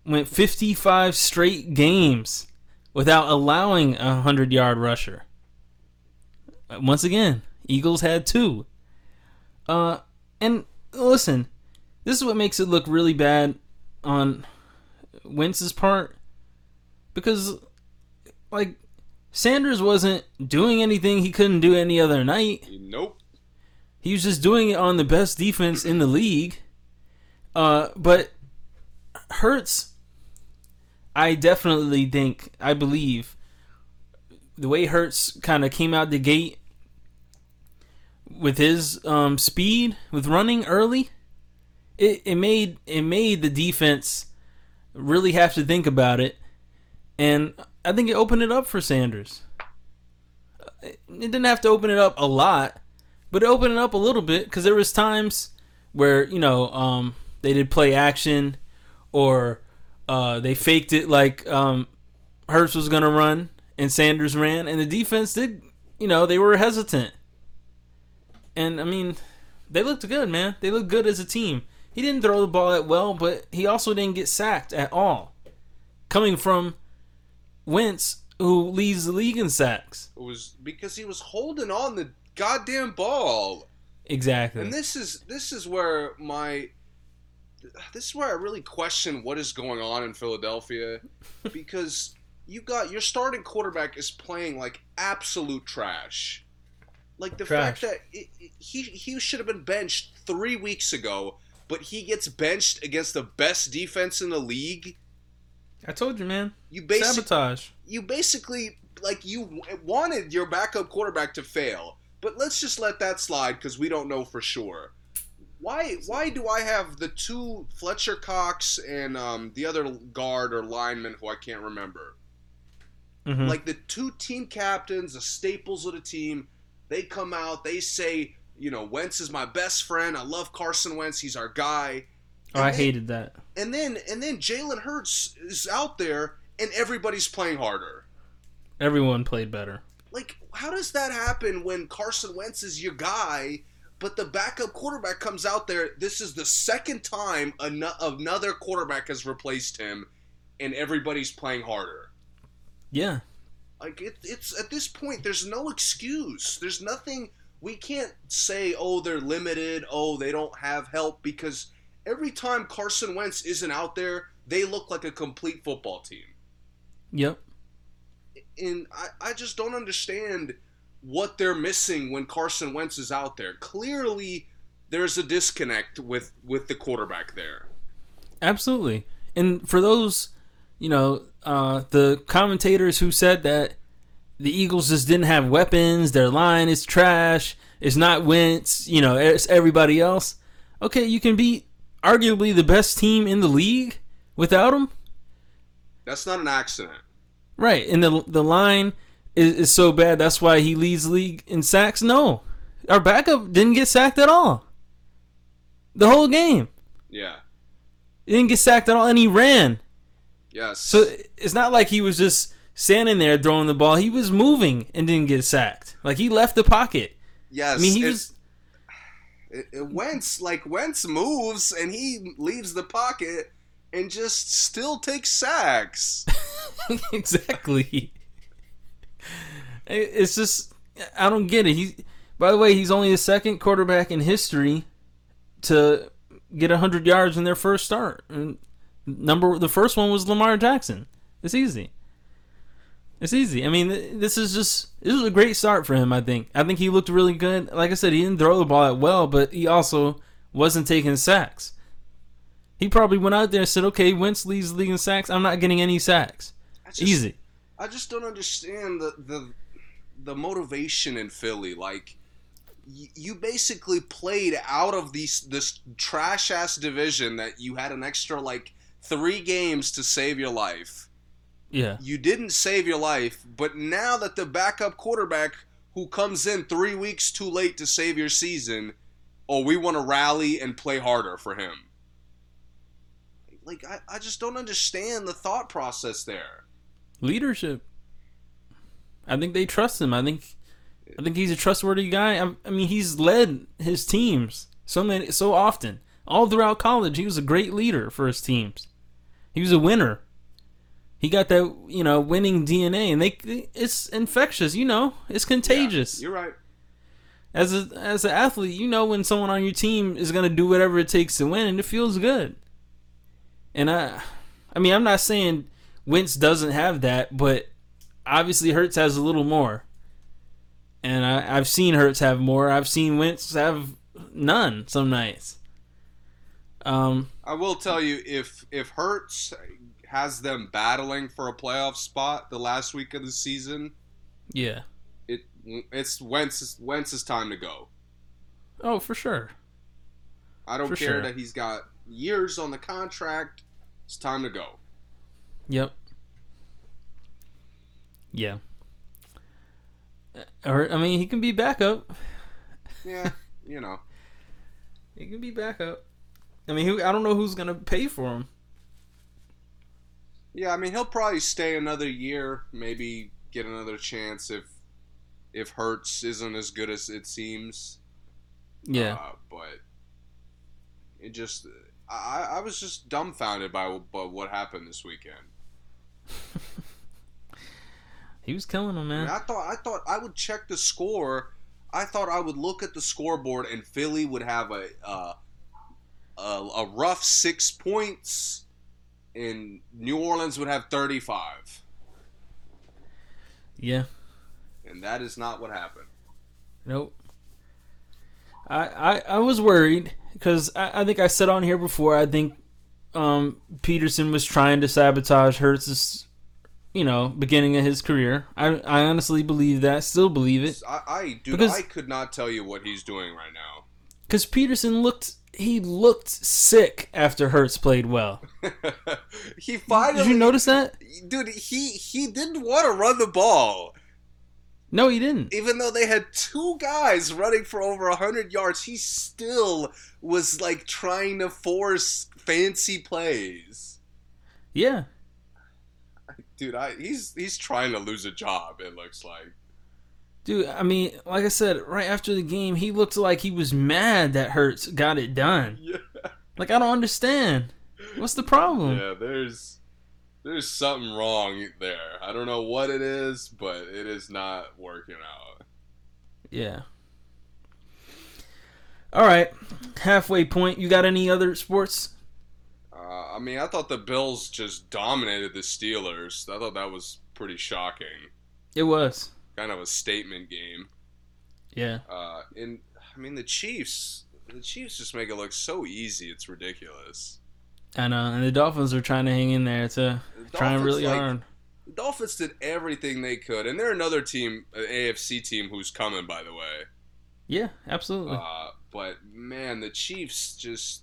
went 55 straight games without allowing a 100-yard rusher. Once again, Eagles had 2. And listen, this is what makes it look really bad on Wentz's part. Because, like, Sanders wasn't doing anything he couldn't do any other night. Nope. He was just doing it on the best defense in the league. But Hurts, I believe, the way Hurts kind of came out the gate with his speed, with running early, it made the defense really have to think about it, and I think it opened it up for Sanders. It didn't have to open it up a lot, but it opened it up a little bit because there was times where they did play action, or they faked it like Hurts was gonna run and Sanders ran, and the defense did. They were hesitant. And, I mean, they looked good, man. They looked good as a team. He didn't throw the ball that well, but he also didn't get sacked at all. Coming from Wentz, who leads the league in sacks. It was because he was holding on the goddamn ball. Exactly. And this is where I really question what is going on in Philadelphia. Because you got your starting quarterback is playing like absolute trash. Like, the fact that he should have been benched 3 weeks ago, but he gets benched against the best defense in the league. I told you, man. Sabotage. You basically, like, you wanted your backup quarterback to fail, but let's just let that slide because we don't know for sure. Why do I have the two Fletcher Cox and the other guard or lineman who I can't remember? Mm-hmm. Like, the two team captains, the staples of the team, they come out, they say, Wentz is my best friend. I love Carson Wentz. He's our guy. And I hated that. And then Jalen Hurts is out there, and everybody's playing harder. Everyone played better. Like, how does that happen when Carson Wentz is your guy, but the backup quarterback comes out there? This is the second time another quarterback has replaced him, and everybody's playing harder. Yeah. Like, it's at this point, there's no excuse. There's nothing. We can't say, oh, they're limited. Oh, they don't have help. Because every time Carson Wentz isn't out there, they look like a complete football team. Yep. And I just don't understand what they're missing when Carson Wentz is out there. Clearly, there's a disconnect with the quarterback there. Absolutely. And for those... the commentators who said that the Eagles just didn't have weapons. Their line is trash. It's not Wentz. You know, it's everybody else. Okay, you can beat arguably the best team in the league without them. That's not an accident. Right, and the line is so bad. That's why he leads the league in sacks. No, our backup didn't get sacked at all. The whole game. Yeah. He didn't get sacked at all, and he ran. Yes. So it's not like he was just standing there throwing the ball. He was moving and didn't get sacked. Like, he left the pocket. Yes. I mean, he was... Wentz moves, and he leaves the pocket and just still takes sacks. Exactly. It's just... I don't get it. By the way, he's only the second quarterback in history to get 100 yards in their first start. And the first one was Lamar Jackson. It's easy. It's easy. I mean, this is a great start for him, I think. I think he looked really good. Like I said, he didn't throw the ball that well, but he also wasn't taking sacks. He probably went out there and said, okay, Wentz leads the league in sacks. I'm not getting any sacks. Easy. I just don't understand the motivation in Philly. Like, you basically played out of this trash-ass division that you had an extra, like, 3 games to save your life. Yeah. You didn't save your life, but now that the backup quarterback who comes in 3 weeks too late to save your season, oh, we want to rally and play harder for him. Like, I just don't understand the thought process there. Leadership. I think they trust him. I think he's a trustworthy guy. I mean, he's led his teams so often. All throughout college, he was a great leader for his teams. He was a winner. He got that, you know, winning DNA, and it's infectious. You know, it's contagious. Yeah, you're right. As an athlete, you know when someone on your team is gonna do whatever it takes to win, and it feels good. And I mean, I'm not saying Wentz doesn't have that, but obviously Hurts has a little more. And I've seen Hurts have more. I've seen Wentz have none some nights. I will tell you, if Hurts has them battling for a playoff spot the last week of the season, yeah, it's Wentz's time to go. Oh, for sure. I don't care that he's got years on the contract. It's time to go. Yep. Yeah. Or, I mean, he can be backup. Yeah, you know. He can be backup. I mean, I don't know who's going to pay for him. Yeah, I mean, he'll probably stay another year, maybe get another chance if Hurts isn't as good as it seems. Yeah. But it just... I was just dumbfounded by what happened this weekend. He was killing him, man. I thought I would check the score. I thought I would look at the scoreboard and Philly would have a rough 6 points and New Orleans would have 35. Yeah. And that is not what happened. Nope. I was worried because I think I said on here before, I think Peterson was trying to sabotage Hurts', you know, beginning of his career. I honestly believe that. Still believe it. I could not tell you what he's doing right now. Because Peterson looked sick after Hurts played well. He finally... Did you notice that? Dude, he didn't want to run the ball. No, he didn't. Even though they had 2 guys running for over 100 yards, he still was, like, trying to force fancy plays. Yeah. Dude, he's trying to lose a job, it looks like. Dude, I mean, like I said, right after the game, he looked like he was mad that Hurts got it done. Yeah. Like, I don't understand. What's the problem? Yeah, there's something wrong there. I don't know what it is, but it is not working out. Yeah. All right, halfway point. You got any other sports? I mean, I thought the Bills just dominated the Steelers. I thought that was pretty shocking. It was. Kind of a statement game. Yeah. And, I mean, the Chiefs just make it look so easy. It's ridiculous. I know, and the Dolphins are trying to hang in there, trying really hard. The Dolphins did everything they could. And they're another team, an AFC team, who's coming, by the way. Yeah, absolutely. But, man, the Chiefs just...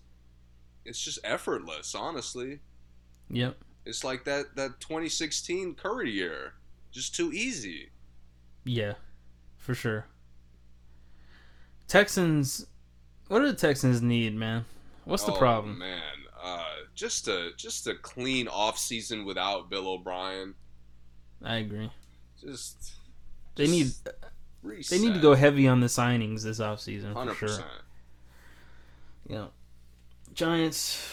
It's just effortless, honestly. Yep. It's like that 2016 Curry year. Just too easy. Yeah, for sure. Texans... What do the Texans need, man? What's the problem? Man, just a clean off season without Bill O'Brien. I agree. They need to go heavy on the signings this off season. 100%. Yeah. Giants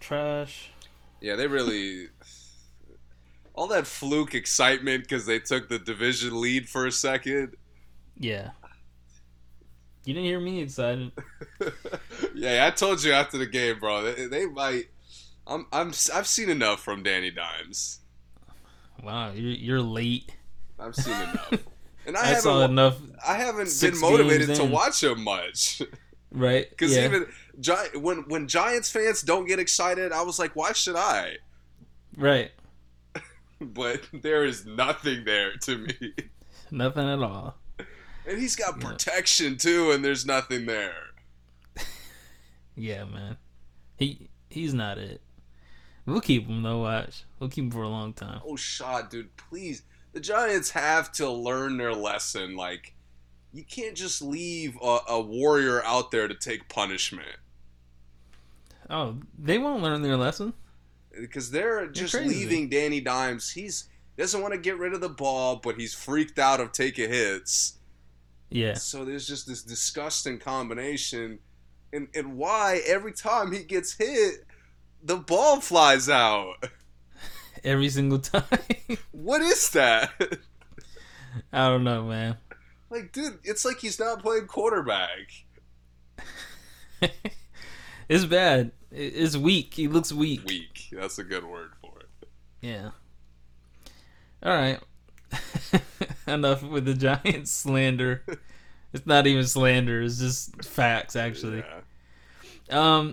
trash. Yeah, they really all that fluke excitement because they took the division lead for a second. Yeah. You didn't hear me excited. Yeah, I told you after the game, bro. They might. I've seen enough from Danny Dimes. Wow, you're late. I've seen enough, and I haven't been motivated to watch him much. Right. Because even when Giants fans don't get excited, I was like, why should I? Right. But there is nothing there to me. Nothing at all. And he's got protection too, and there's nothing there. Yeah, man. He's not it. We'll keep him though, watch. We'll keep him for a long time. Oh, shot, dude, please. The Giants have to learn their lesson. Like, you can't just leave a warrior out there to take punishment. Oh, they won't learn their lesson? Because they're just leaving Danny Dimes. He doesn't want to get rid of the ball, but he's freaked out of taking hits. Yeah. So there's just this disgusting combination. And why every time he gets hit, the ball flies out? Every single time. What is that? I don't know, man. Like, dude, it's like he's not playing quarterback. It's bad. It's weak. He looks weak. Weak. That's a good word for it. Yeah. All right. Enough with the Giants slander. It's not even slander. It's just facts, actually. Yeah.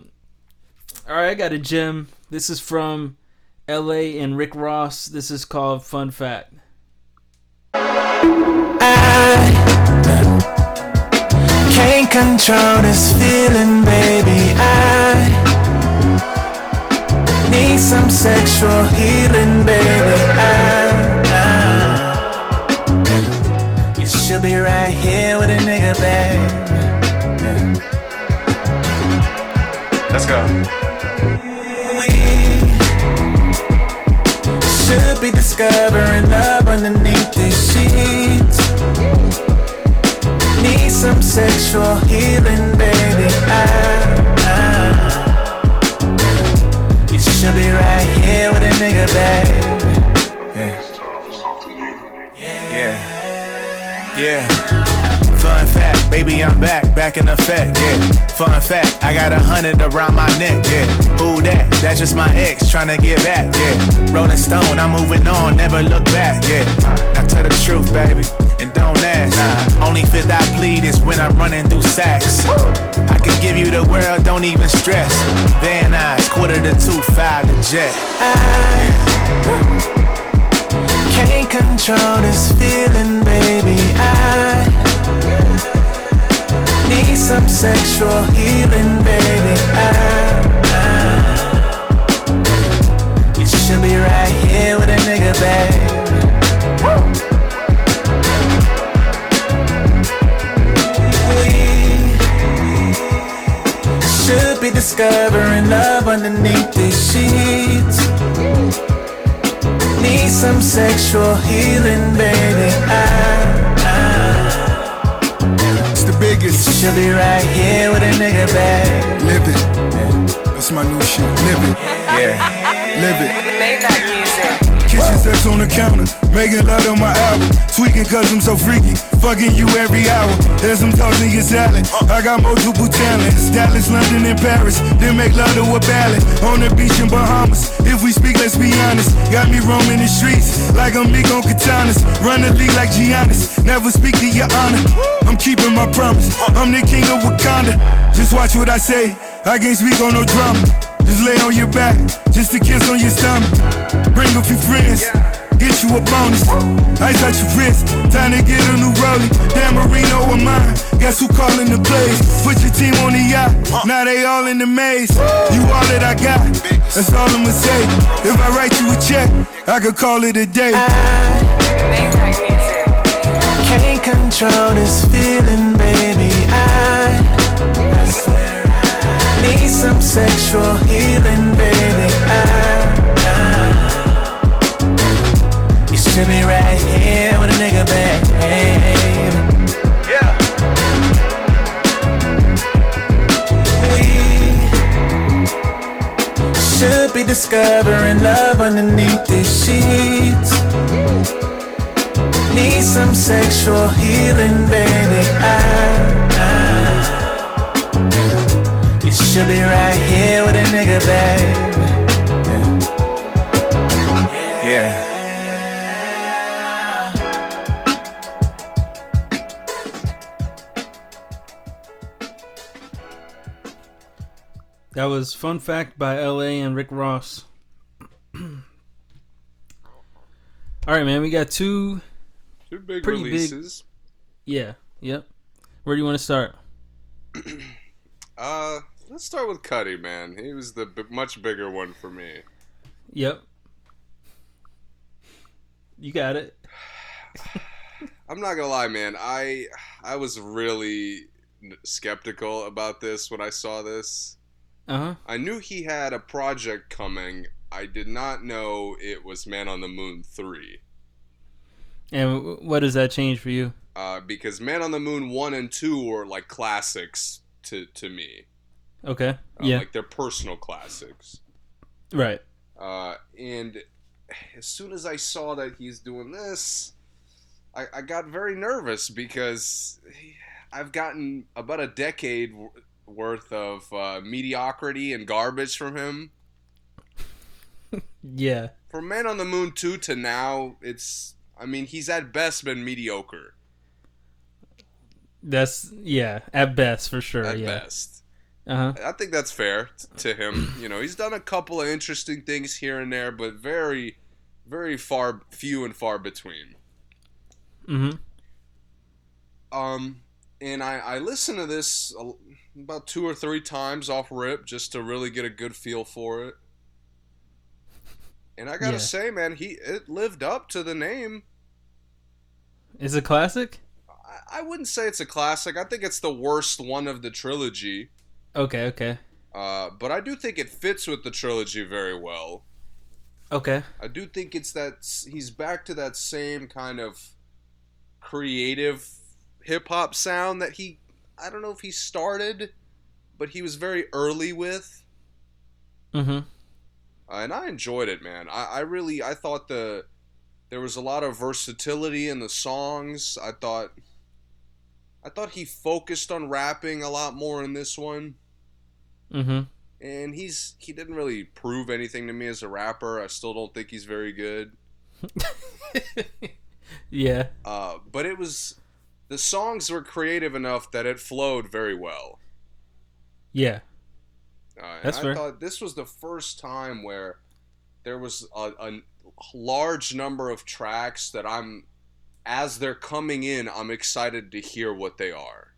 All right, I got a gem. This is from L.A. and Rick Ross. This is called Fun Fact. I can't control this feeling, baby. I need some sexual healing, baby. She'll be right here with a nigga, babe. Let's go. We should be discovering love underneath these sheets. Need some sexual healing, baby. You should be right here with a nigga, babe. Yeah. Yeah, fun fact, baby, I'm back in effect, yeah. Fun fact, I got 100 around my neck, yeah. Who that? That's just my ex, tryna get back, yeah. Rolling Stone, I'm moving on, never look back, yeah. Now tell the truth, baby, and don't ask. Only fifth I plead is when I'm running through sacks. I can give you the world, don't even stress. Van Nuys, 1:45 to jet. Can't control this feeling, baby. I need some sexual healing, baby. You should be right here with a nigga, babe. We should be discovering love underneath these sheets. Need some sexual healing, baby. It's the biggest. You should be right here with a nigga, babe. Live it. That's my new shit. Live it. Yeah. Live it. Make that music. Kissing sex on the counter. Making love on my album. Tweaking cause I'm so freaky. Fucking you every hour. There's some talks in your salad. I got multiple talents. Dallas, London, and Paris. Then make love to a ballad. On the beach in Bahamas. If we speak, let's be honest. Got me roaming the streets like I'm big on katanas. Run the league like Giannis. Never speak to your honor. I'm keeping my promise. I'm the king of Wakanda. Just watch what I say. I can't speak on no drama. Just lay on your back. Just a kiss on your stomach. Bring a few friends. Get got you a bonus. I got you rich. Time to get a new rollie. Dan Marino or mine. Guess who calling the plays? Put your team on the yacht. Now they all in the maze. You all that I got. That's all I'ma say. If I write you a check, I could call it a day. I can't control this feeling, baby. I swear I need some sexual healing, baby. You should be right here with a nigga, babe. Yeah. We should be discovering love underneath these sheets. Need some sexual healing, baby. You should be right here with a nigga, babe. Yeah. That was Fun Fact by LA and Rick Ross. Alright, man, we got two big pretty releases. Big. Yeah. Yep. Where do you want to start? Let's start with Cudi, man. He was the much bigger one for me. Yep. You got it. I'm not gonna lie, man. I was really skeptical about this when I saw this. Uh-huh. I knew he had a project coming. I did not know it was Man on the Moon 3. And what does that change for you? Because Man on the Moon 1 and 2 were like classics to me. Okay. Yeah. Like they're personal classics. Right. And as soon as I saw that he's doing this, I got very nervous because I've gotten about a decade worth of mediocrity and garbage from him. Yeah. From Man on the Moon 2 to now, it's... I mean, he's at best been mediocre. That's, yeah, at best, for sure. At best. Uh-huh. I think that's fair to him. You know, he's done a couple of interesting things here and there, but very, very few and far between. Mm-hmm. And I listened to this about 2 or 3 times off rip just to really get a good feel for it. And I gotta say, man, it lived up to the name. Is it a classic? I wouldn't say it's a classic. I think it's the worst one of the trilogy. Okay. But I do think it fits with the trilogy very well. Okay. I do think it's that he's back to that same kind of creative hip-hop sound that I don't know if he started, but he was very early with. Mm-hmm. And I enjoyed it, man. I thought there was a lot of versatility in the songs. I thought he focused on rapping a lot more in this one. Mm-hmm. And he didn't really prove anything to me as a rapper. I still don't think he's very good. Yeah. But the songs were creative enough that it flowed very well. Yeah. That's fair. I thought this was the first time where there was a large number of tracks that as they're coming in, I'm excited to hear what they are.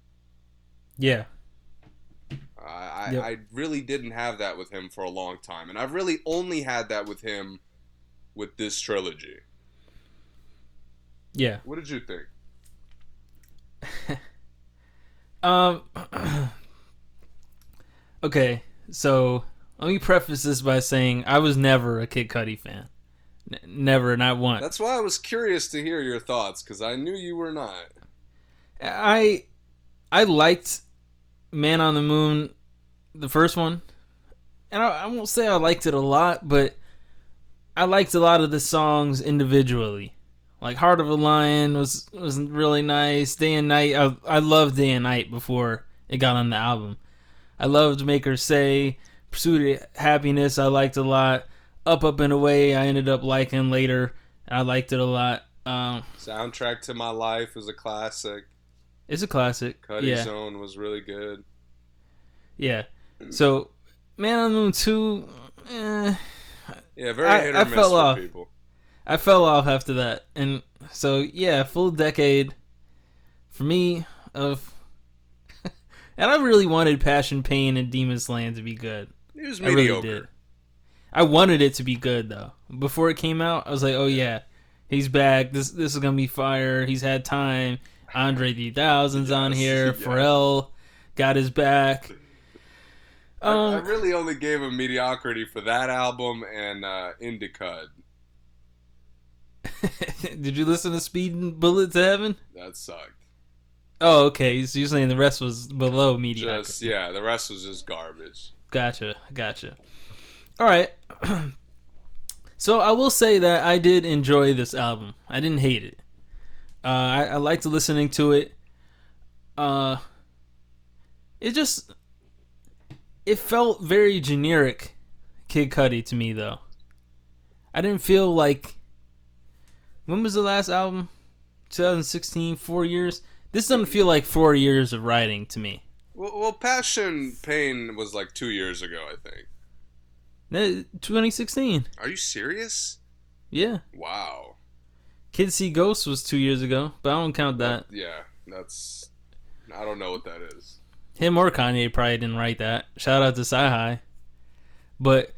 Yeah. I really didn't have that with him for a long time, and I've really only had that with him with this trilogy. Yeah. What did you think? Okay. So, let me preface this by saying I was never a Kid Cudi fan. Never, not once. That's why I was curious to hear your thoughts, because I knew you were not. I liked Man on the Moon, the first one. And I won't say I liked it a lot, but I liked a lot of the songs individually. Like, Heart of a Lion was really nice. Day and Night, I loved Day and Night before it got on the album. I loved Make Her Say, Pursuit of Happiness I liked a lot, Up, Up and Away I ended up liking later, and I liked it a lot. Soundtrack to My Life was a classic. It's a classic. Cudi's Own was really good. Yeah. So, Man on the Moon 2, Yeah, very hit or miss for people. I fell off after that. And so, yeah, full decade for me of... and I really wanted Passion, Pain, and Demon Slaying to be good. It was mediocre. Really did. I wanted it to be good, though. Before it came out, I was like, oh, yeah, he's back. This is going to be fire. He's had time. Andre 3000's on here. Yeah. Pharrell got his back. I really only gave him mediocrity for that album and Indicud. Did you listen to Speeding Bullet to Heaven? That sucked. Oh, okay. So you're saying the rest was below mediocrity. Just, yeah, the rest was just garbage. Gotcha. All right. So I will say that I did enjoy this album. I didn't hate it. I liked listening to it. It felt very generic Kid Cudi to me, though. I didn't feel like... When was the last album? 2016, 4 years? This doesn't feel like 4 years of writing to me. Well, Passion Pain was like 2 years ago, I think. 2016. Are you serious? Yeah. Wow. Kids See Ghosts was 2 years ago, but I don't count that. Yeah, that's... I don't know what that is. Him or Kanye probably didn't write that. Shout out to Sci-Hi. But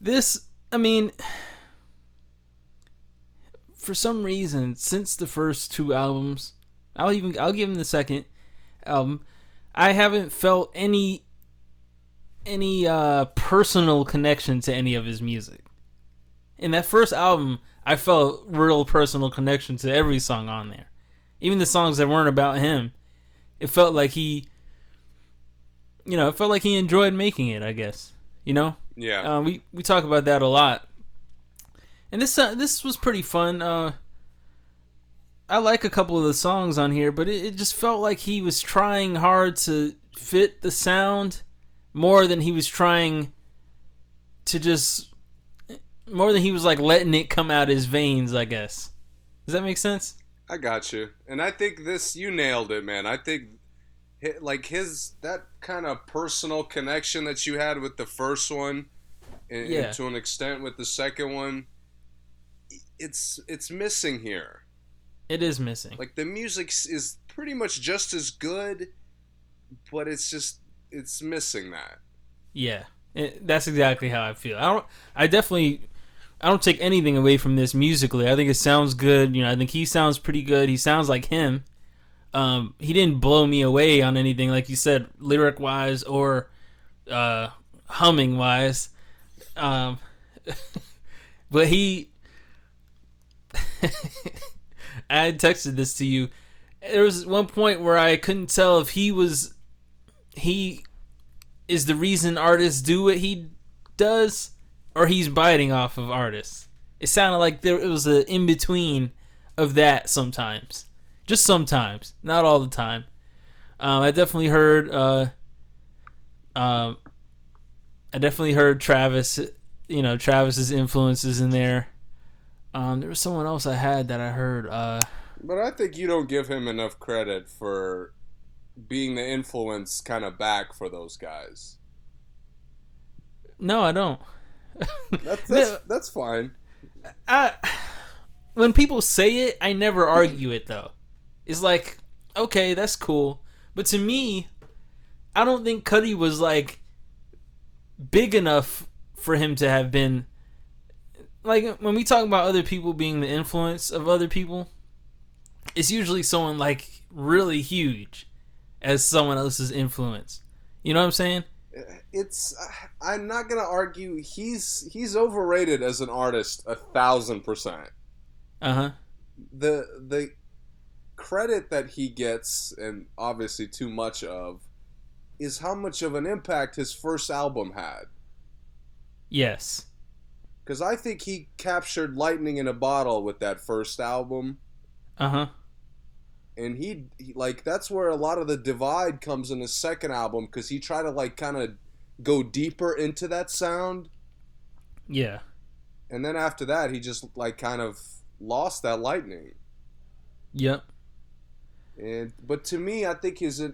this, I mean... For some reason, since the first two albums... I'll give him the second album. I haven't felt any personal connection to any of his music. In that first album, I felt real personal connection to every song on there. Even the songs that weren't about him. It felt like he enjoyed making it, I guess. You know? Yeah. We talk about that a lot. And this was pretty fun. I like a couple of the songs on here, but it just felt like he was trying hard to fit the sound more than he was like letting it come out his veins, I guess. Does that make sense? I got you. And I think you nailed it, man. I think like that kind of personal connection that you had with the first one and to an extent with the second one, it's missing here. It is missing. Like, the music is pretty much just as good, but it's missing that. Yeah, that's exactly how I feel. I don't take anything away from this musically. I think it sounds good. I think he sounds pretty good. He sounds like him. He didn't blow me away on anything, like you said, lyric-wise or humming-wise. But he... I had texted this to you. There was one point where I couldn't tell if he is the reason artists do what he does, or he's biting off of artists. It sounded like it was an in-between of that sometimes. Just sometimes. Not all the time. I definitely heard Travis, Travis's influences in there. There was someone else I had that I heard. But I think you don't give him enough credit for being the influence kind of back for those guys. No, I don't. That's fine. When people say it, I never argue it, though. It's like, okay, that's cool. But to me, I don't think Cudi was, like, big enough for him to have been... Like, when we talk about other people being the influence of other people, it's usually someone, like, really huge as someone else's influence. You know what I'm saying? I'm not going to argue. He's overrated as an artist 1,000%. Uh-huh. The credit that he gets, and obviously too much of, is how much of an impact his first album had. Yes. Because I think he captured lightning in a bottle with that first album. Uh-huh. And he that's where a lot of the divide comes in his second album, because he tried to, like, kind of go deeper into that sound. Yeah. And then after that, he just, like, kind of lost that lightning. Yep. But to me, I think his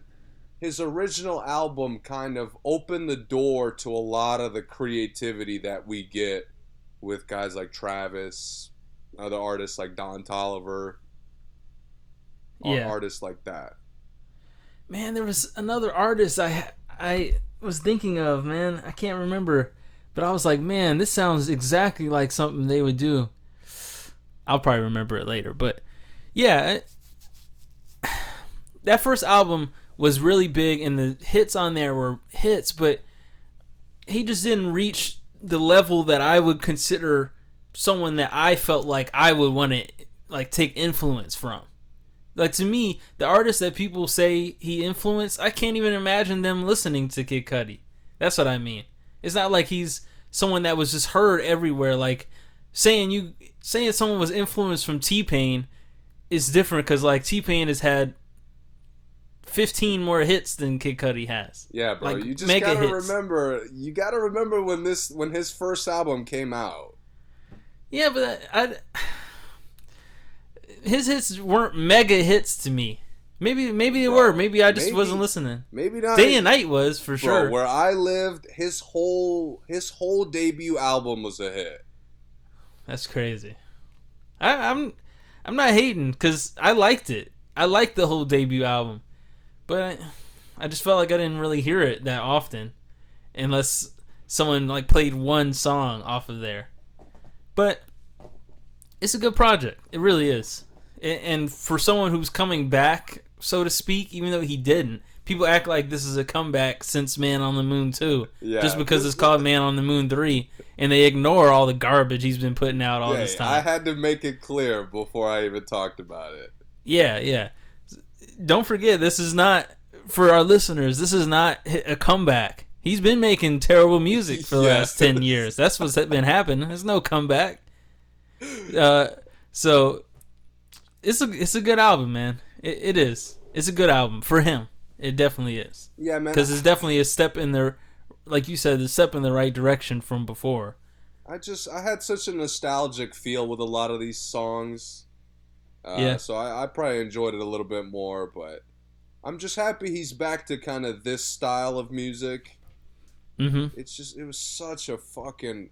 original album kind of opened the door to a lot of the creativity that we get with guys like Travis, other artists like Don Tolliver, artists like that. Man, there was another artist I was thinking of, man. I can't remember, but I was like, man, this sounds exactly like something they would do. I'll probably remember it later, but yeah, that first album was really big, and the hits on there were hits, but he just didn't reach the level that I would consider someone that I felt like I would want to like take influence from. Like, to me, the artists that people say he influenced, I can't even imagine them listening to Kid Cudi. That's what I mean. It's not like he's someone that was just heard everywhere. Like, saying someone was influenced from T-Pain is different, because like T-Pain has had 15 more hits than Kid Cudi has. Yeah, bro. Like, you just gotta remember. You gotta remember when his first album came out. Yeah, but his hits weren't mega hits to me. Maybe they were. Maybe I just wasn't listening. Maybe not. Day and Night was for sure. Where I lived, his whole debut album was a hit. That's crazy. I'm not hating, because I liked it. I liked the whole debut album, but I just felt like I didn't really hear it that often, unless someone like played one song off of there. But it's a good project. It really is. And for someone who's coming back, so to speak, even though he didn't, people act like this is a comeback since Man on the Moon 2, just because it's called Man on the Moon 3, and they ignore all the garbage he's been putting out all this time. I had to make it clear before I even talked about it. Yeah. Don't forget, this is not, for our listeners, this is not a comeback. He's been making terrible music for the last 10 years. That's what's been happening. There's no comeback. So it's a good album, man. It is. It's a good album for him. It definitely is. Yeah, man. Because it's definitely a step in the, like you said, a step in the right direction from before. I had such a nostalgic feel with a lot of these songs. So I probably enjoyed it a little bit more, but I'm just happy he's back to kind of this style of music. Mm-hmm. It was such a fucking...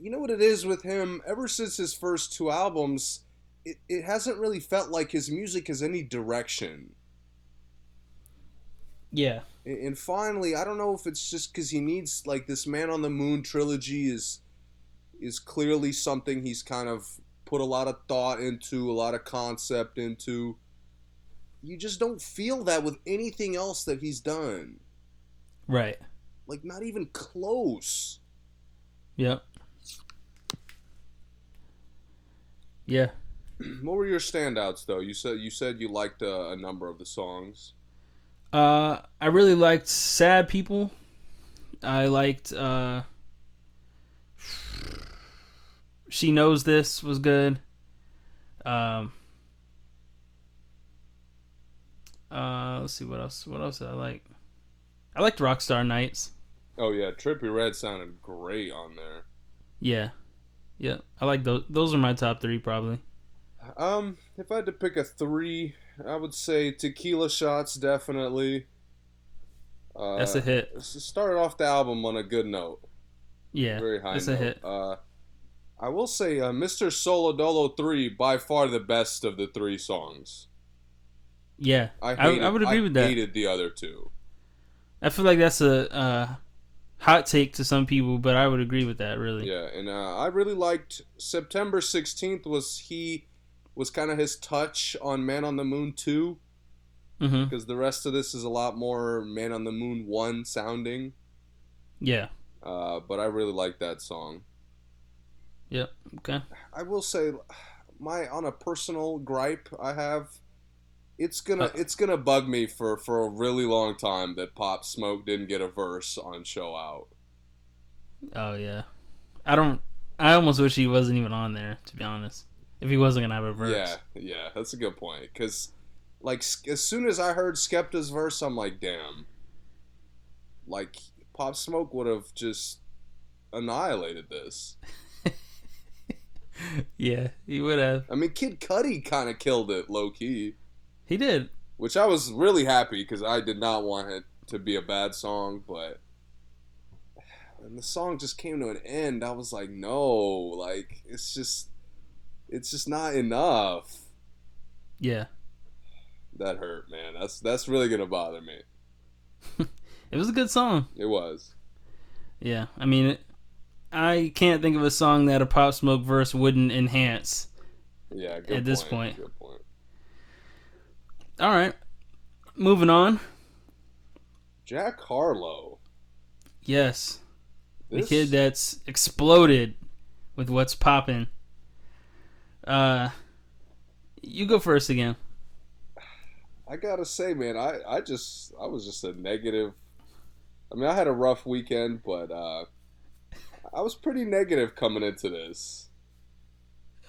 You know what it is with him? Ever since his first two albums, it hasn't really felt like his music has any direction. Yeah. And finally, I don't know if it's just because he needs, like, this Man on the Moon trilogy is clearly something he's kind of put a lot of thought into, a lot of concept into. You just don't feel that with anything else that he's done. Right. Like, not even close. Yep. Yeah. What were your standouts, though? You said you liked a number of the songs. I really liked "Sad People." I liked "She Knows This" was good. Let's see what else. What else did I like? I liked "Rockstar Nights." Oh yeah, Trippie Redd sounded great on there. Yeah, I like those. Those are my top three, probably. If I had to pick a three, I would say Tequila Shots, definitely. That's a hit. Started off the album on a good note. Yeah, very high. That's note. A hit. I will say Mr. Solodolo 3, by far the best of the three songs. Yeah, I would agree with that. I hated the other two. I feel like that's a... hot take to some people, but I would agree with that, really. Yeah, and I really liked September 16th was kind of his touch on Man on the Moon 2, because the rest of this is a lot more Man on the Moon 1 sounding. Yeah. But I really liked that song. Yep, okay. I will say, on a personal gripe I have, it's gonna bug me for a really long time that Pop Smoke didn't get a verse on Show Out. Oh yeah, I almost wish he wasn't even on there, to be honest. If he wasn't gonna have a verse. Yeah, that's a good point. Cause like as soon as I heard Skepta's verse, I'm like, damn. Like Pop Smoke would have just annihilated this. Yeah, he would have. I mean, Kid Cudi kind of killed it, low key. He did. Which I was really happy, because I did not want it to be a bad song, but when the song just came to an end, I was like, no, like, it's just, It's just not enough. Yeah. That hurt, man. That's really going to bother me. It was a good song. It was. Yeah. I mean, I can't think of a song that a Pop Smoke verse wouldn't enhance. Yeah, good point. At this point. Good point. All right. Moving on. Jack Harlow. Yes. The kid that's exploded with what's poppin'. You go first again. I gotta say, man, I was just a negative. I mean, I had a rough weekend, but I was pretty negative coming into this.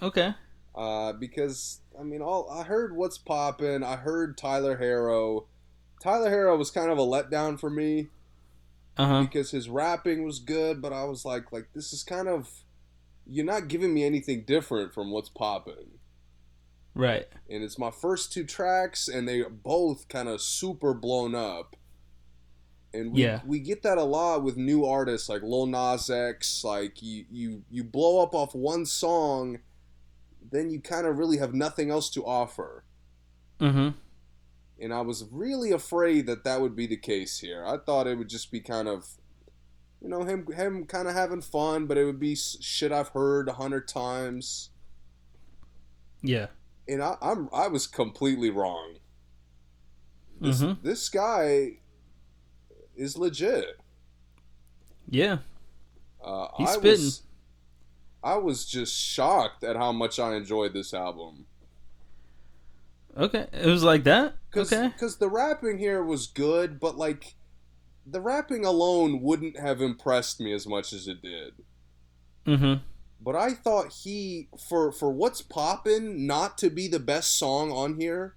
Okay. Because I mean, I heard what's poppin'. I heard Tyler Herro. Tyler Herro was kind of a letdown for me. Uh-huh. Because his rapping was good, but I was like this is kind of, you're not giving me anything different from what's poppin'. Right. And it's my first two tracks, and they both kind of super blown up. And we get that a lot with new artists like Lil Nas X. Like, you blow up off one song, then you kind of really have nothing else to offer. Mm-hmm. And I was really afraid that would be the case here. I thought it would just be kind of, you know, him kind of having fun, but it would be shit I've heard 100 times. Yeah. And I was completely wrong. This guy is legit. Yeah. He's spitting. I was just shocked at how much I enjoyed this album. Okay, it was like that? Okay. Because the rapping here was good, but like, the rapping alone wouldn't have impressed me as much as it did. Mm-hmm. But I thought for What's Poppin' not to be the best song on here.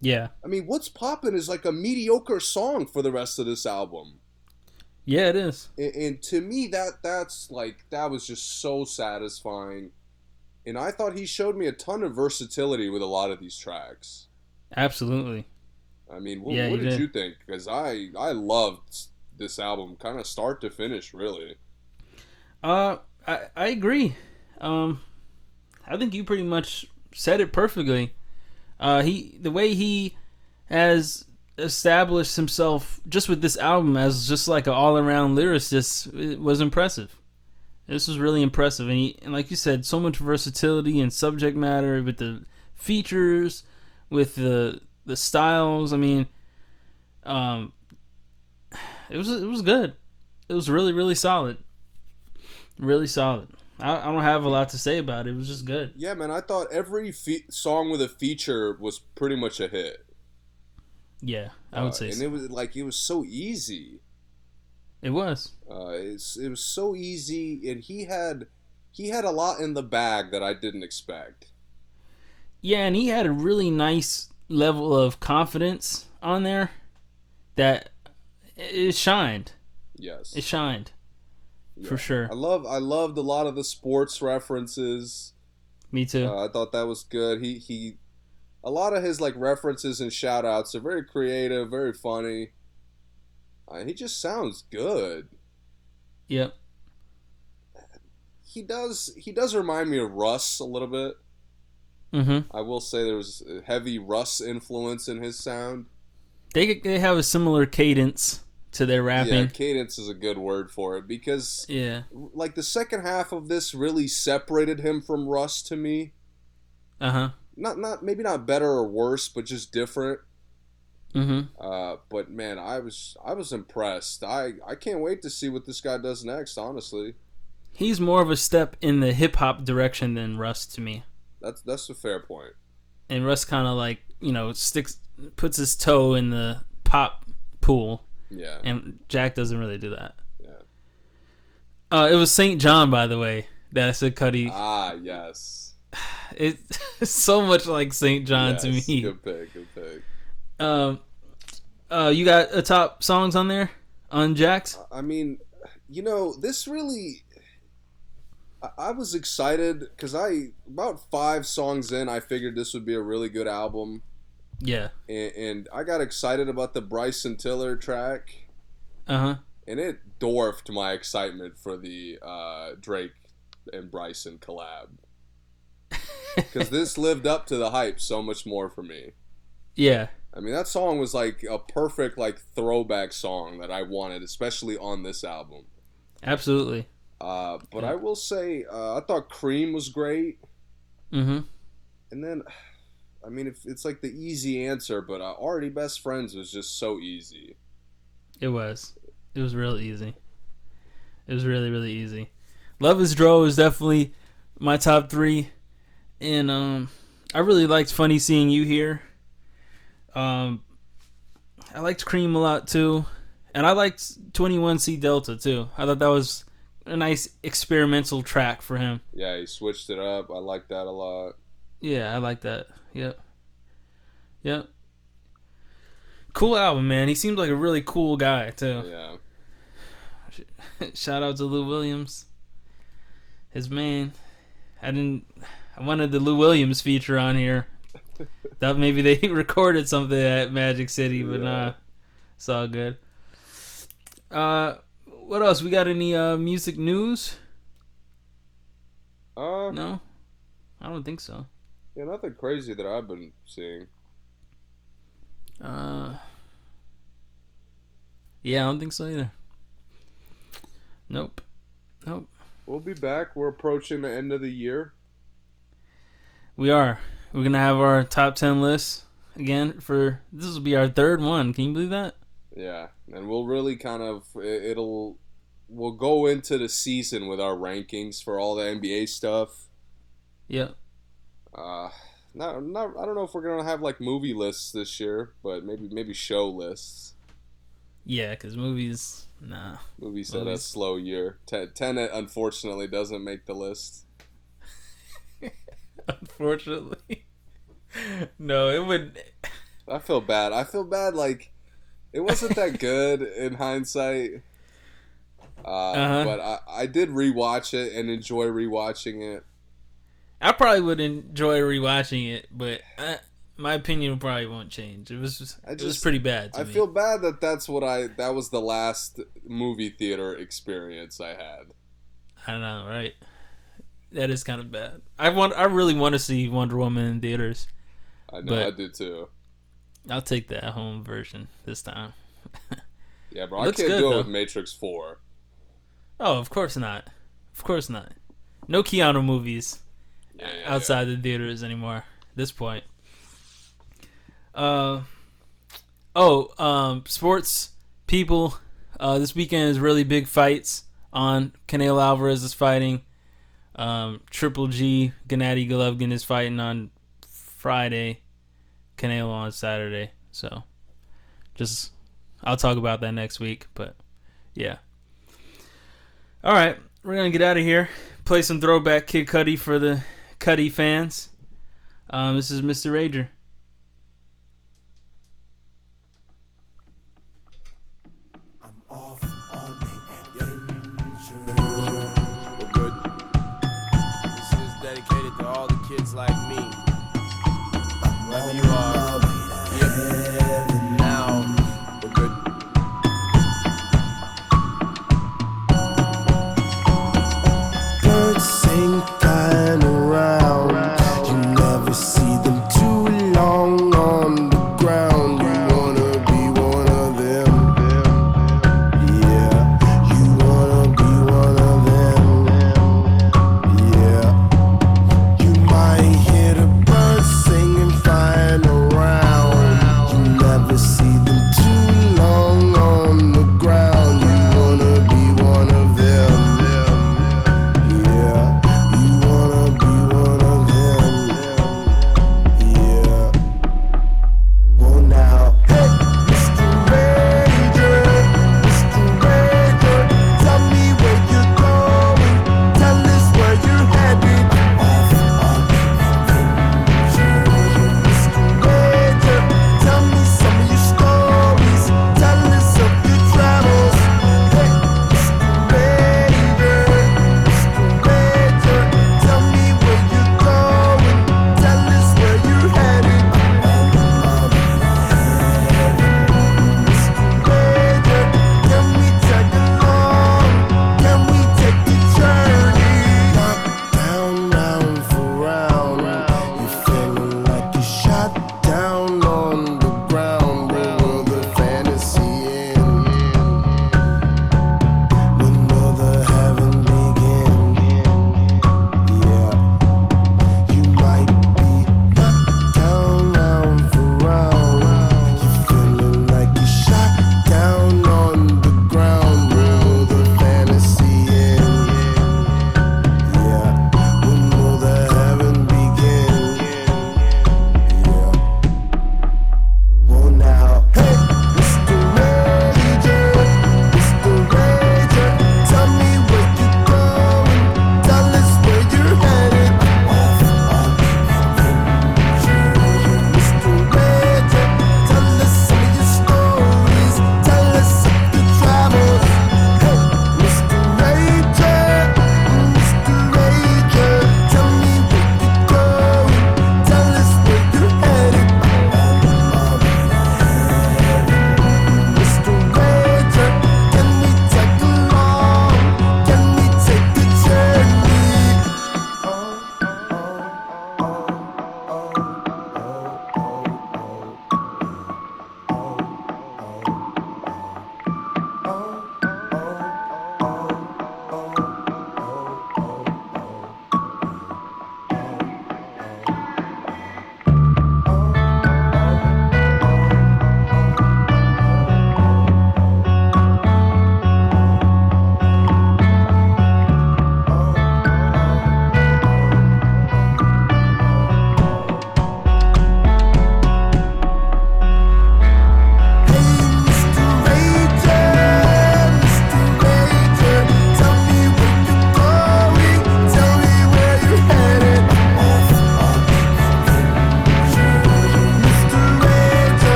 Yeah. I mean, What's Poppin' is like a mediocre song for the rest of this album. Yeah, it is. And to me, that was just so satisfying. And I thought he showed me a ton of versatility with a lot of these tracks. Absolutely. I mean, what did you think? Because I loved this album, kind of start to finish, really. I agree. I think you pretty much said it perfectly. The way he has established himself just with this album as just like an all-around lyricist, it was impressive. This was really impressive. And like you said, so much versatility and subject matter with the features, with the styles. I mean, it was good. It was really, really solid. Really solid. I don't have a lot to say about it. It was just good. Yeah, man. I thought every song with a feature was pretty much a hit. Yeah, I would say so. And it was so easy. It was. It was so easy, and he had a lot in the bag that I didn't expect. Yeah, and he had a really nice level of confidence on there that it shined. Yes. It shined. Yeah. For sure. I loved a lot of the sports references. Me too. I thought that was good. He a lot of his like references and shout outs are very creative, very funny. He just sounds good. Yep. He does remind me of Russ a little bit. Mm-hmm. I will say there was a heavy Russ influence in his sound. They have a similar cadence to their rapping. Yeah, cadence is a good word for it, because like the second half of this really separated him from Russ to me. Uh-huh. Not maybe not better or worse, but just different. Mm-hmm. But man, I was impressed. I can't wait to see what this guy does next, honestly. He's more of a step in the hip hop direction than Russ to me. That's a fair point. And Russ kind of like, you know, puts his toe in the pop pool. Yeah. And Jack doesn't really do that. Yeah. It was St. John, by the way. That's a Cudi. Ah, yes. It's so much like St. John to me. Good pick, good pick. You got a top songs on there? On Jack's? I mean, you know, this really... I was excited because about 5 songs in, I figured this would be a really good album. Yeah. And I got excited about the Bryson Tiller track. Uh-huh. And it dwarfed my excitement for the Drake and Bryson collab. Because this lived up to the hype so much more for me. Yeah. I mean, that song was like a perfect like throwback song that I wanted, especially on this album. Absolutely. But yeah. I will say, I thought Cream was great. Mm-hmm. And then, I mean, it's like the easy answer, but Already Best Friends was just so easy. It was. It was real easy. It was really, really easy. Love Is Dro is definitely my top three. And I really liked Funny Seeing You Here. I liked Cream a lot, too. And I liked 21C Delta, too. I thought that was a nice experimental track for him. Yeah, he switched it up. I liked that a lot. Yeah, I like that. Yep. Cool album, man. He seemed like a really cool guy, too. Yeah. Shout out to Lou Williams. His man. I wanted the Lou Williams feature on here. Thought maybe they recorded something at Magic City, but nah. It's all good. What else? We got any music news? No? I don't think so. Yeah, nothing crazy that I've been seeing. Yeah, I don't think so either. Nope. We'll be back. We're approaching the end of the year. We are. We're going to have our top 10 lists again for... This will be our third one. Can you believe that? Yeah. And we'll really kind of... We'll go into the season with our rankings for all the NBA stuff. Yeah. I don't know if we're going to have like movie lists this year, but maybe show lists. Yeah, because movies... Nah. Movies had a slow year. Tenet, unfortunately, doesn't make the list. Unfortunately. No, it would... I feel bad, like, it wasn't that good in hindsight. But I did rewatch it and enjoy rewatching it. I probably would enjoy rewatching it, but my opinion probably won't change. It was pretty bad to me. I feel bad that that was the last movie theater experience I had. I don't know, right? That is kind of bad. I really want to see Wonder Woman in theaters. I know, I do too. I'll take that home version this time. Yeah, bro, I can't do it with Matrix 4. Oh, of course not. No Keanu movies outside the theaters anymore at this point. Sports people. This weekend is really big fights on. Canelo Alvarez is fighting. Triple G, Gennady Golovkin is fighting on Friday, Canelo on Saturday. So, I'll talk about that next week. But yeah, all right, we're gonna get out of here. Play some throwback Kid Cudi for the Cudi fans. This is Mr. Rager. Like me, whoever you are.